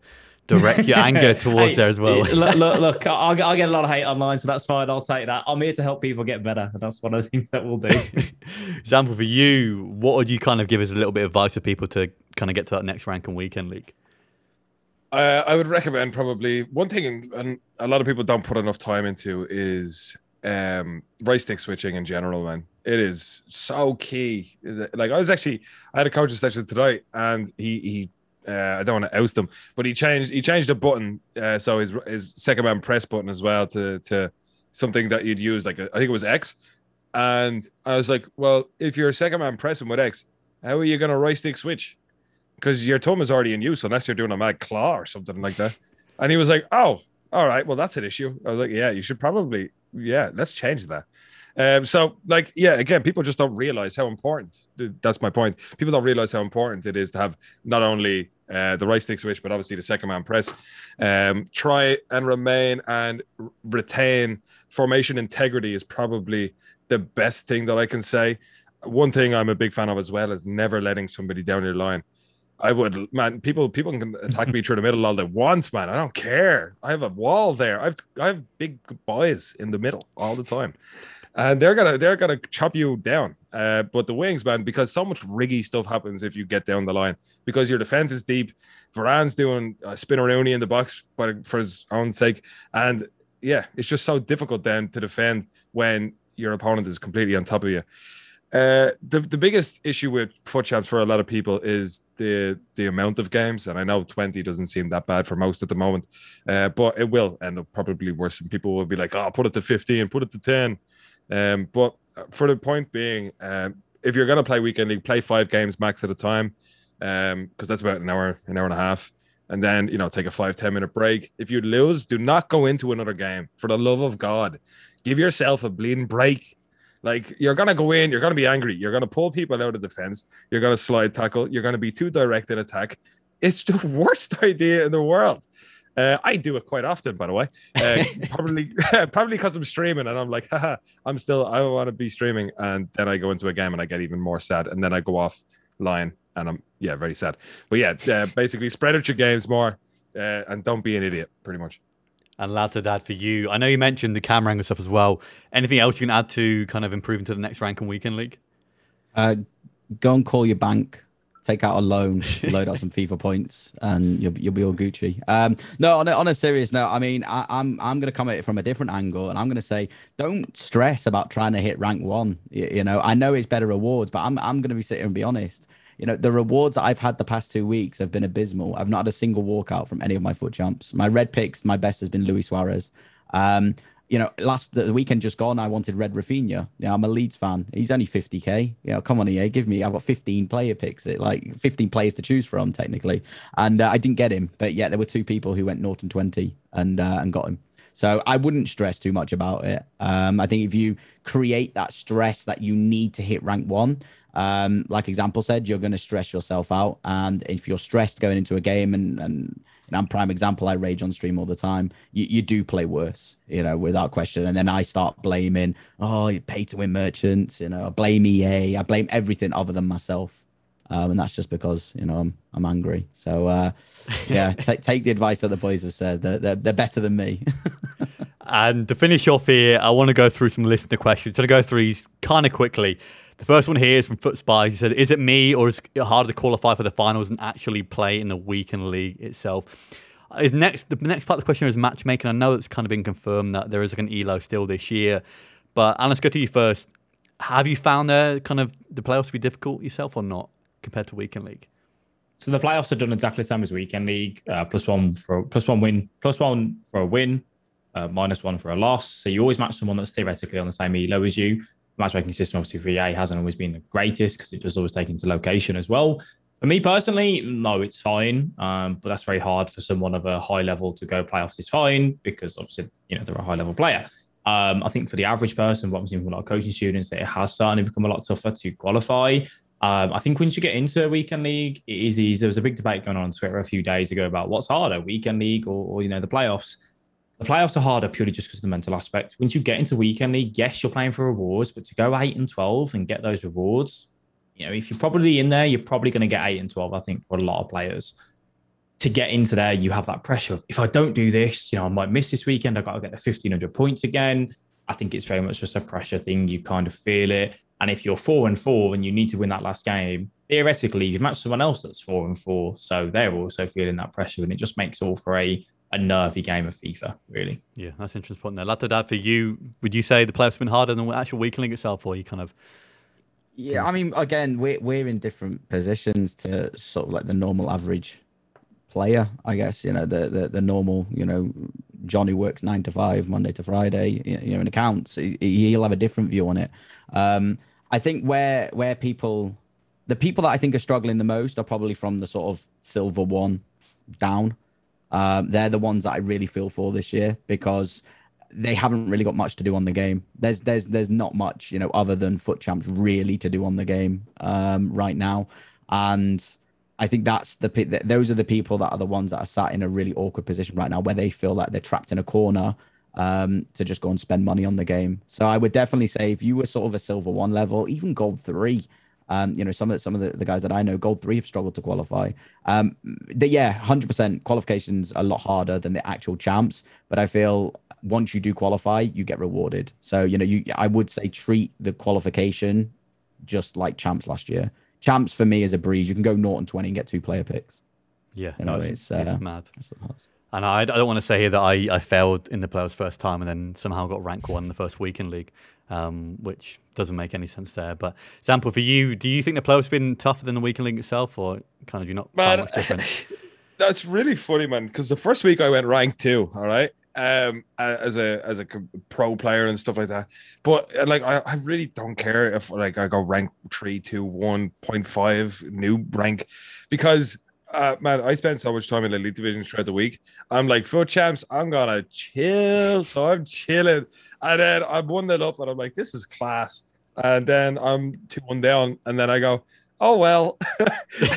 direct your anger towards hey, there as well. Look, look, look I'll, I'll get a lot of hate online, so that's fine. I'll take that. I'm here to help people get better. And that's one of the things that we'll do. Example for you, what would you kind of give us a little bit of advice to people to kind of get to that next rank in weekend league? Uh, I would recommend probably one thing, and a lot of people don't put enough time into, is um, right stick switching in general, man. It is so key. Like I was actually, I had a coaching session tonight, and he, he uh, I don't want to oust him, but he changed, he changed the button, uh, so his his second man press button as well to to something that you'd use, like I think it was X, and I was like, well, if you're a second man pressing with X, how are you gonna right stick switch? Because your thumb is already in use unless you're doing a mad claw or something like that. And he was like, oh, all right, well, that's an issue. I was like, yeah, you should probably, yeah, let's change that. Um, so, like, yeah, again, people just don't realize how important, that's my point. People don't realize how important it is to have not only uh, the right stick switch, but obviously the second man press. Um, try and remain and retain formation integrity is probably the best thing that I can say. One thing I'm a big fan of as well is never letting somebody down your line. I would, man, people people can attack me through the middle all they want, man. I don't care. I have a wall there. I've I have big boys in the middle all the time. And they're gonna they're gonna chop you down. Uh, but the wings, man, because so much riggy stuff happens if you get down the line because your defense is deep. Varane's doing a spin around in the box, but for his own sake. And yeah, it's just so difficult then to defend when your opponent is completely on top of you. Uh, the the biggest issue with foot champs for a lot of people is the the amount of games, and I know twenty doesn't seem that bad for most at the moment, uh, but it will end up probably worse. And people will be like, "Oh, put it to fifteen, put it to ten." Um, but for the point being, um, if you're gonna play weekend league, play five games max at a time, um, because that's about an hour, an hour and a half, and then you know take a five ten minute break. If you lose, do not go into another game. For the love of God, give yourself a bleeding break. Like, you're going to go in, you're going to be angry, you're going to pull people out of defense, you're going to slide tackle, you're going to be too direct in attack. It's the worst idea in the world. Uh, I do it quite often, by the way. Uh, probably probably because I'm streaming and I'm like, haha, I'm still, I want to be streaming. And then I go into a game and I get even more sad. And then I go offline and I'm, yeah, very sad. But yeah, uh, basically spread out your games more uh, and don't be an idiot, pretty much. And lads, I'd add for you, I know you mentioned the camera angle stuff as well. Anything else you can add to kind of improving to the next rank in weekend league? Uh, go and call your bank, take out a loan, load up some FIFA points, and you'll you'll be all Gucci. Um, no, on a, on a serious note, I mean, I, I'm I'm going to come at it from a different angle, and I'm going to say, don't stress about trying to hit rank one. You, you know, I know it's better rewards, but I'm I'm going to be sitting and be honest. You know, the rewards that I've had the past two weeks have been abysmal. I've not had a single walkout from any of my foot jumps. My red picks, my best has been Luis Suarez. Um, you know, last the weekend just gone, I wanted red Rafinha. You know, I'm a Leeds fan. He's only fifty K. You know, come on, E A, give me. I've got fifteen player picks. It like fifteen players to choose from technically, and uh, I didn't get him. But yeah, there were two people who went naught and twenty and uh, and got him. So I wouldn't stress too much about it. Um, I think if you create that stress that you need to hit rank one, um, like example said, you're going to stress yourself out. And if you're stressed going into a game, and and, and I'm prime example, I rage on stream all the time, you, you do play worse, you know, without question. And then I start blaming, oh, pay to win merchants, you know, I blame E A, I blame everything other than myself. Um, and that's just because, you know, I'm I'm angry. So, uh, yeah, t- take the advice that the boys have said. They're, they're, they're better than me. And to finish off here, I want to go through some listener questions. So to go through these kind of quickly. The first one here is from FootSpies. He said, is it me or is it harder to qualify for the finals and actually play in the weekend league itself? Is next The next part of the question is matchmaking. I know it's kind of been confirmed that there is like an E L O still this year. But Alan, let's go to you first. Have you found the kind of the playoffs to be difficult yourself or not compared to weekend league? So the playoffs are done exactly the same as weekend league, uh, plus one for plus one win, plus one for a win, uh, minus one for a loss. So you always match someone that's theoretically on the same elo as you. The matchmaking system obviously for E A hasn't always been the greatest because it does always take into location as well. For me personally, no, it's fine. Um, but that's very hard for someone of a high level to go playoffs is fine because obviously, you know, they're a high level player. Um, I think for the average person, what I'm seeing from a lot of coaching students, it has certainly become a lot tougher to qualify. Um, I think once you get into a weekend league, it is easy. There was a big debate going on on Twitter a few days ago about what's harder, weekend league or, or you know, the playoffs. The playoffs are harder purely just because of the mental aspect. Once you get into weekend league, yes, you're playing for rewards, but to go eight and twelve and get those rewards, you know, if you're probably in there, you're probably going to get eight and twelve, I think, for a lot of players. To get into there, you have that pressure of, if I don't do this, you know, I might miss this weekend. I've got to get the fifteen hundred points again. I think it's very much just a pressure thing. You kind of feel it. And if you're four and four and you need to win that last game, theoretically, you've matched someone else that's four and four. So they're also feeling that pressure. And it just makes all for a, a nervy game of FIFA, really. Yeah, that's an interesting point there. Latadad, for you, would you say the playoffs have been harder than the actual weekend league itself, or you kind of... Yeah, I mean, again, we're, we're in different positions to sort of like the normal average player, I guess, you know, the, the, the normal, you know, Johnny works nine to five, Monday to Friday, you know, in accounts, he, he'll have a different view on it. Um, I think where where people, the people that I think are struggling the most are probably from the sort of silver one down. Um, they're the ones that I really feel for this year because they haven't really got much to do on the game. There's there's there's not much, you know, other than foot champs really to do on the game um, right now. And I think that's the those are the people that are the ones that are sat in a really awkward position right now where they feel like they're trapped in a corner um, to just go and spend money on the game. So I would definitely say if you were sort of a silver one level, even gold three, um, you know, some of some of the, the guys that I know, gold three have struggled to qualify. Um, they, yeah, one hundred percent qualifications are a lot harder than the actual champs, but I feel... once you do qualify, you get rewarded. So, you know, you I would say treat the qualification just like champs last year. Champs for me is a breeze. You can go nought and twenty and get two player picks. Yeah, you know, no, it's, it's, uh, it's mad. It's and I, I don't want to say here that I, I failed in the playoffs first time and then somehow got rank one in the first weekend league, um, which doesn't make any sense there. But, example, for you, do you think the playoffs have been tougher than the weekend league itself, or kind of do you not find much difference? That's really funny, man, because the first week I went rank two, all right? Um, as a as a pro player and stuff like that, but like I, I really don't care if like I go rank three, two, one point five new rank, because uh, man, I spend so much time in the elite division throughout the week. I'm like foot champs, I'm gonna chill, so I'm chilling, and then I'm one it up, and I'm like, this is class, and then I'm two one down, and then I go, oh well, and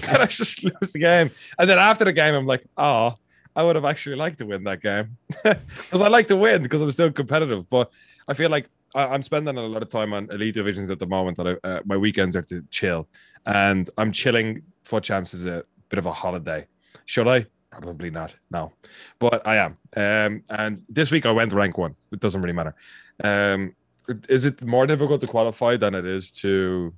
then I just lose the game, and then after the game, I'm like, oh. I would have actually liked to win that game because I like to win because I'm still competitive. But I feel like I- I'm spending a lot of time on elite divisions at the moment. That I, uh, my weekends are to chill, and I'm chilling for champs is a bit of a holiday. Should I? Probably not. No, but I am. Um, and this week I went rank one. It doesn't really matter. Um, is it more difficult to qualify than it is to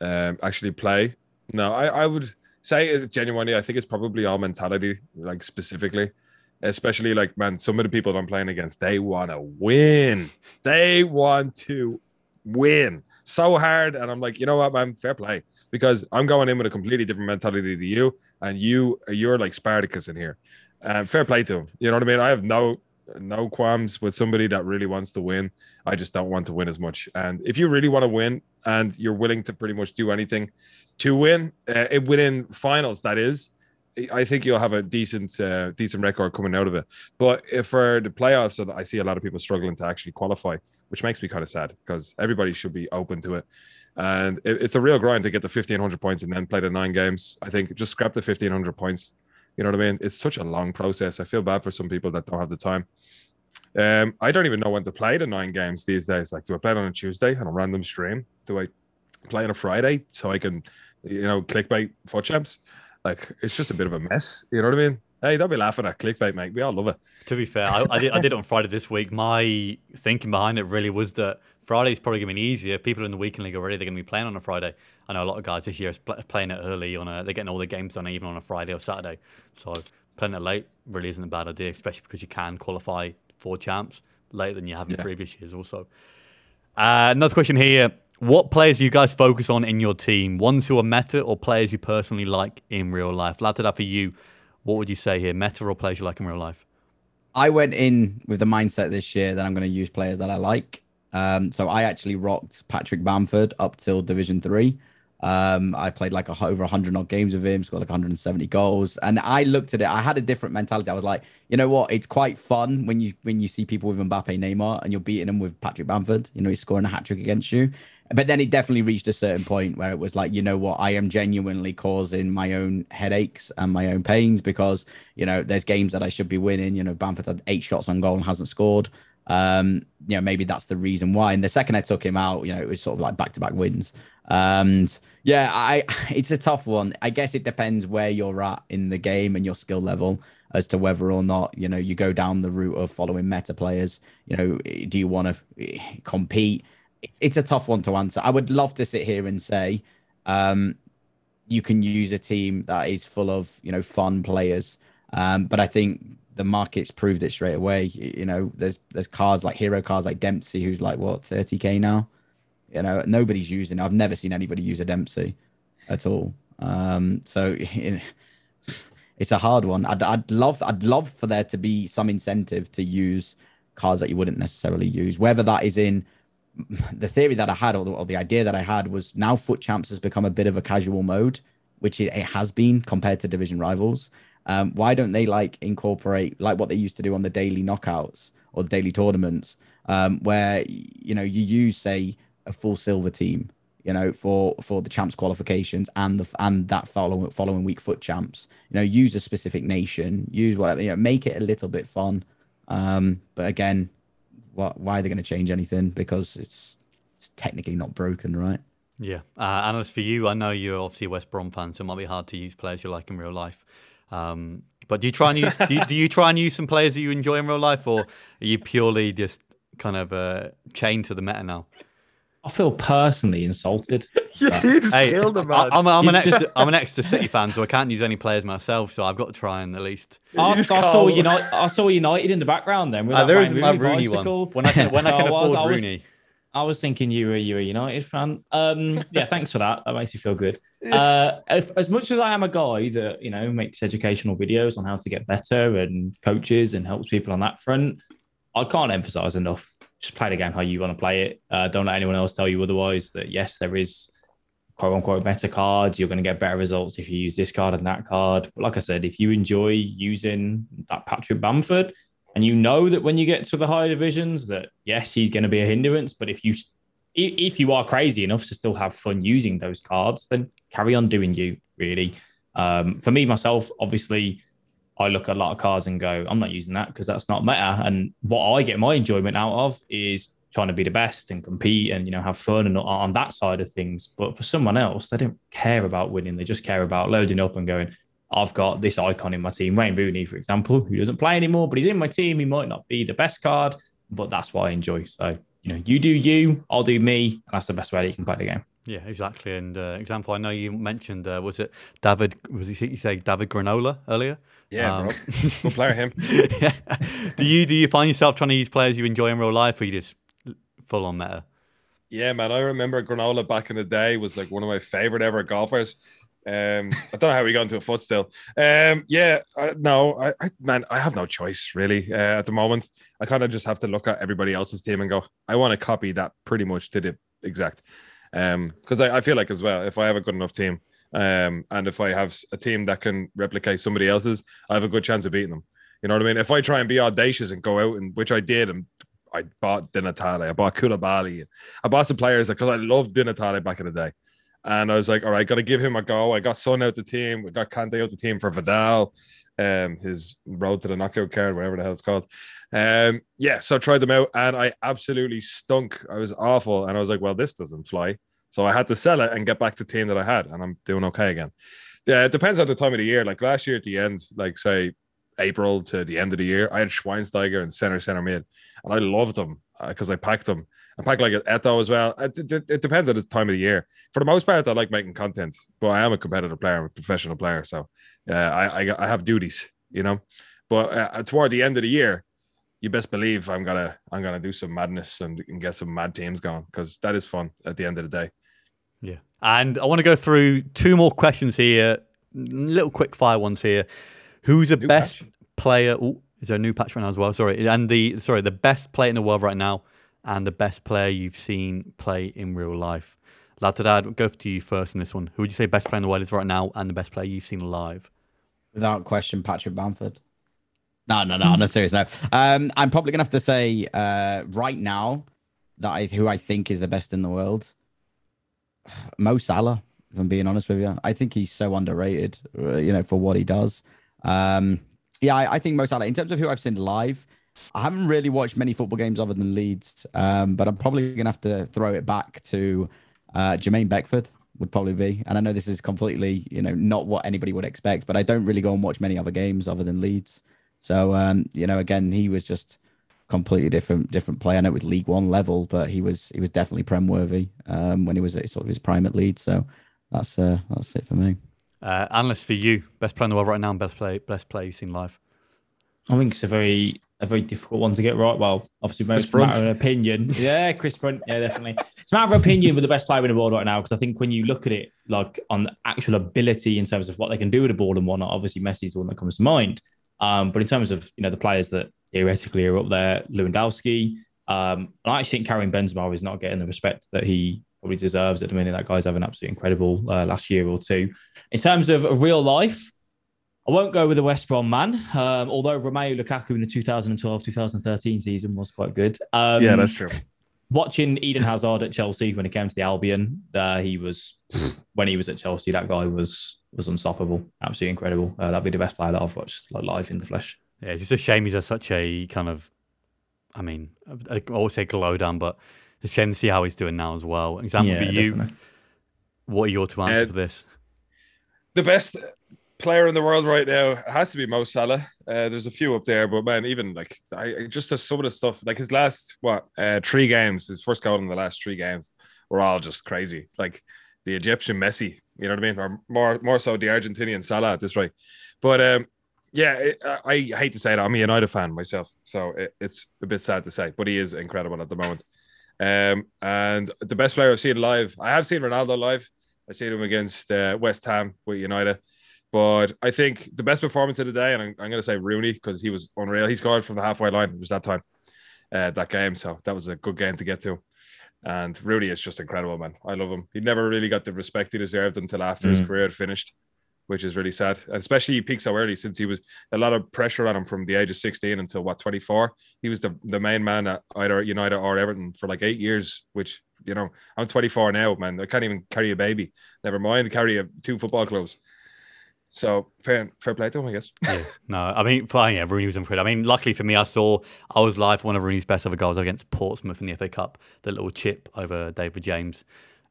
um, actually play? No, I, I would. Say genuinely, I think it's probably our mentality, like specifically, especially like, man, some of the people that I'm playing against, they want to win. They want to win so hard. And I'm like, you know what, man, fair play. Because I'm going in with a completely different mentality to you. And you, you're like Spartacus in here. Um, fair play to him. You know what I mean? I have no, no qualms with somebody that really wants to win. I just don't want to win as much. And if you really want to win and you're willing to pretty much do anything to win, uh, within finals, that is, I think you'll have a decent uh, decent record coming out of it. But if for the playoffs, I see a lot of people struggling to actually qualify, which makes me kind of sad because everybody should be open to it. And it, it's a real grind to get the fifteen hundred points and then play the nine games. I think just scrap the fifteen hundred points. You know what I mean? It's such a long process. I feel bad for some people that don't have the time. Um, I don't even know when to play the nine games these days. Like, do I play it on a Tuesday on a random stream? Do I play on a Friday so I can, you know, clickbait for champs? Like, it's just a bit of a mess. You know what I mean? Hey, don't be laughing at clickbait, mate. We all love it. To be fair, I, I, did, I did it on Friday this week. My thinking behind it really was that Friday's probably going to be easier. If people are in the weekend league already, they're going to be playing on a Friday. I know a lot of guys are here playing it early. on a, They're getting all their games done even on a Friday or Saturday. So playing it late really isn't a bad idea, especially because you can qualify for champs later than you have in yeah. previous years also. Uh, another question here. What players do you guys focus on in your team? Ones who are meta or players you personally like in real life? Ladada, for you, what would you say here? Meta or players you like in real life? I went in with the mindset this year that I'm going to use players that I like. Um, so I actually rocked Patrick Bamford up till Division three. Um, I played like a, over one hundred odd games with him, scored like one hundred seventy goals. And I looked at it, I had a different mentality. I was like, you know what? It's quite fun when you when you see people with Mbappe, Neymar, and you're beating them with Patrick Bamford. You know, he's scoring a hat-trick against you. But then it definitely reached a certain point where it was like, you know what? I am genuinely causing my own headaches and my own pains because, you know, there's games that I should be winning. You know, Bamford had eight shots on goal and hasn't scored. Um, you know, maybe that's the reason why. And the second I took him out, you know, it was sort of like back-to-back wins. And yeah, I it's a tough one. I guess it depends where you're at in the game and your skill level as to whether or not, you know, you go down the route of following meta players. You know, do you want to compete? It's a tough one to answer. I would love to sit here and say um, you can use a team that is full of, you know, fun players. Um, but I think the market's proved it straight away. You know, there's there's cards like hero cards like Dempsey, who's like, what, thirty K now? You know, nobody's using. I've never seen anybody use a Dempsey at all. Um, so it's a hard one. I'd, I'd love, I'd love for there to be some incentive to use cards that you wouldn't necessarily use. Whether that is in the theory that I had, or the, or the idea that I had, was now Foot Champs has become a bit of a casual mode, which it, it has been compared to Division Rivals. Um, why don't they like incorporate like what they used to do on the daily knockouts or the daily tournaments, um, where you know you use say. a full silver team, you know, for, for the champs qualifications and the and that following following week Foot Champs, you know, use a specific nation, use whatever, you know, make it a little bit fun. Um, but again, what why are they going to change anything? Because it's it's technically not broken, right? Yeah, uh, analyst for you, I know you're obviously a West Brom fan, so it might be hard to use players you like in real life. Um, but do you try and use do, you, do you try and use some players that you enjoy in real life, or are you purely just kind of uh, chained to the meta now? I feel personally insulted. Yeah, you just hey, killed him, man. I, I'm, I'm, an just... extra, I'm an extra City fan, so I can't use any players myself, so I've got to try and at least... I, I, saw United, I saw United in the background then. Uh, there is my Rooney bicycle. one. When I can, when so I can I was, afford I was, Rooney. I was thinking you were, you were a United fan. Um, yeah, thanks for that. That makes me feel good. Uh, if, as much as I am a guy that, you know, makes educational videos on how to get better and coaches and helps people on that front, I can't emphasise enough. Just play the game how you want to play it. Uh, don't let anyone else tell you otherwise that, yes, there is quote-unquote better cards. You're going to get better results if you use this card and that card. But like I said, if you enjoy using that Patrick Bamford and you know that when you get to the higher divisions that, yes, he's going to be a hindrance, but if you if you are crazy enough to still have fun using those cards, then carry on doing you, really. Um, for me, myself, obviously... I look at a lot of cards and go, I'm not using that because that's not meta. And what I get my enjoyment out of is trying to be the best and compete and, you know, have fun and on that side of things. But for someone else, they don't care about winning. They just care about loading up and going, I've got this icon in my team. Wayne Rooney, for example, who doesn't play anymore, but he's in my team. He might not be the best card, but that's what I enjoy. So, you know, you do you, I'll do me. And that's the best way that you can play the game. Yeah, exactly. And uh, example, I know you mentioned, uh, was it David, was he, you say David Granola earlier? Yeah, um, bro. We'll play him. Yeah. Do you do you find yourself trying to use players you enjoy in real life, or are you just full on meta? Yeah, man. I remember Granola back in the day was like one of my favorite ever golfers. Um, I don't know how we got into a foot still. Um, yeah, I, no, I, I man, I have no choice really uh, at the moment. I kind of just have to look at everybody else's team and go, I want to copy that pretty much to the exact. Um, because I, I feel like as well, if I have a good enough team, um, and if I have a team that can replicate somebody else's, I have a good chance of beating them. You know what I mean? If I try and be audacious and go out, and which I did, and I bought Di Natale, I bought Koulibaly, I bought some players because I loved Di Natale back in the day. And I was like, all right, got to give him a go. I got Son out the team. I got Kante out the team for Vidal, um, his road to the knockout card, whatever the hell it's called. Um, yeah, so I tried them out and I absolutely stunk. I was awful. And I was like, well, this doesn't fly. So I had to sell it and get back to the team that I had. And I'm doing okay again. Yeah, it depends on the time of the year. Like last year at the end, like say April to the end of the year, I had Schweinsteiger and center, center mid. And I loved them because uh, I packed them. I pack like an Eto as well. It, it, it depends on the time of the year. For the most part, I like making content, but I am a competitive player, I'm a professional player, so uh, I, I I have duties, you know. But uh, toward the end of the year, you best believe I'm gonna I'm gonna do some madness and, and get some mad teams going, because that is fun at the end of the day. Yeah, and I want to go through two more questions here, little quick fire ones here. Who's the new best patch. player? Ooh, is there a new patch right now as well? Sorry, and the sorry the best player in the world right now, and the best player you've seen play in real life. Latadad, go to you first in this one. Who would you say best player in the world is right now, and the best player you've seen live? Without question, Patrick Bamford. No, no, no, on a serious note. Um, I'm probably going to have to say uh, right now that is who I think is the best in the world. Mo Salah, if I'm being honest with you. I think he's so underrated, you know, for what he does. Um, yeah, I, I think Mo Salah, in terms of who I've seen live, I haven't really watched many football games other than Leeds, um, but I'm probably going to have to throw it back to uh, Jermaine Beckford. Would probably be. And I know this is completely, you know, not what anybody would expect, but I don't really go and watch many other games other than Leeds. So, um, you know, again, he was just completely different, different player. I know it was League One level, but he was, he was definitely Prem worthy um, when he was at sort of his prime at Leeds. So that's, uh, that's it for me. Uh, analyst for you, best player in the world right now and best play, best player you've seen live. I think it's a very, a very difficult one to get right. Well, obviously, it's a matter of opinion. Yeah, Chris Brunt. Yeah, definitely. It's a matter of opinion with the best player in the world right now, because I think when you look at it, like on the actual ability in terms of what they can do with the ball and whatnot, obviously Messi's the one that comes to mind. Um, but in terms of, you know, the players that theoretically are up there, Lewandowski, um, and I actually think Karim Benzema is not getting the respect that he probably deserves at the minute. That guy's having an absolutely incredible uh, last year or two. In terms of real life, I won't go with the West Brom man, um, although Romelu Lukaku in the two thousand twelve two thousand thirteen season was quite good. Um, yeah, that's true. Watching Eden Hazard at Chelsea when it came to the Albion, uh, he was when he was at Chelsea, that guy was was unstoppable, absolutely incredible. Uh, that'd be the best player that I've watched like, live in the flesh. Yeah, it's just a shame he's a, such a kind of, I mean, I always say glow down, but it's a shame to see how he's doing now as well. Example yeah, for you, definitely. What are your two answers uh, for this? The best player in the world right now has to be Mo Salah. Uh, there's a few up there, but man, even like I just there's some of the stuff like his last what uh, three games, his first goal in the last three games were all just crazy. Like the Egyptian Messi, you know what I mean, or more more so the Argentinian Salah at this rate. But um, yeah, it, I, I hate to say that I'm a United fan myself, so it, it's a bit sad to say, but he is incredible at the moment. Um, and the best player I've seen live, I have seen Ronaldo live. I seen him against uh, West Ham with United. But I think the best performance of the day, and I'm, I'm going to say Rooney, because he was unreal. He scored from the halfway line. It was that time, uh, that game. So that was a good game to get to. And Rooney is just incredible, man. I love him. He never really got the respect he deserved until after mm. his career had finished, which is really sad. And especially he peaked so early, since he was a lot of pressure on him from the age of sixteen until, what, twenty-four? He was the, the main man at either United or Everton for like eight years, which, you know, I'm twenty-four now, man. I can't even carry a baby. Never mind carry a, two football clubs. So fair, fair play to him, I guess. Yeah. No, I mean, yeah, Rooney was incredible. I mean, luckily for me, I saw I was live for one of Rooney's best ever goals against Portsmouth in the F A Cup, the little chip over David James,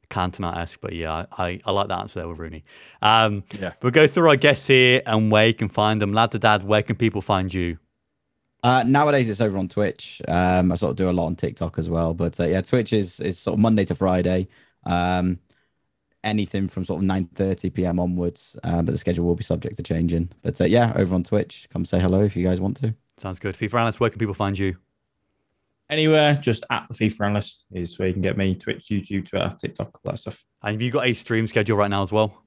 Cantona-esque. But yeah, I, I like that answer there with Rooney. Um, yeah. We'll go through our guests here and where you can find them. Lad to Dad, where can people find you? Uh, nowadays, it's over on Twitch. Um, I sort of do a lot on TikTok as well, but uh, yeah, Twitch is is sort of Monday to Friday. Um, anything from sort of nine thirty p.m. onwards, uh, but the schedule will be subject to changing. But uh, yeah, over on Twitch, come say hello if you guys want to. Sounds good. FIFA Analyst, where can people find you? Anywhere, just at the FIFA Analyst is where you can get me. Twitch, YouTube, Twitter, TikTok, all that stuff. And have you got a stream schedule right now as well?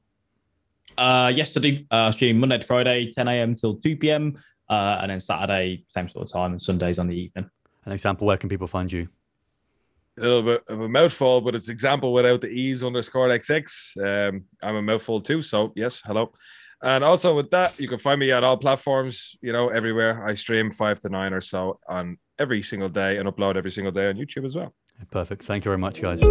Uh, yes, I do. Uh, stream Monday to Friday, ten a.m. till two p.m. Uh, and then Saturday, same sort of time, and Sundays on the evening. An example, where can people find you? A little bit of a mouthful, but it's example without the E's underscore XX. Um, I'm a mouthful too, so yes, hello. And also with that, you can find me on all platforms, you know, everywhere. I stream five to nine or so on every single day and upload every single day on YouTube as well. Perfect. Thank you very much, guys.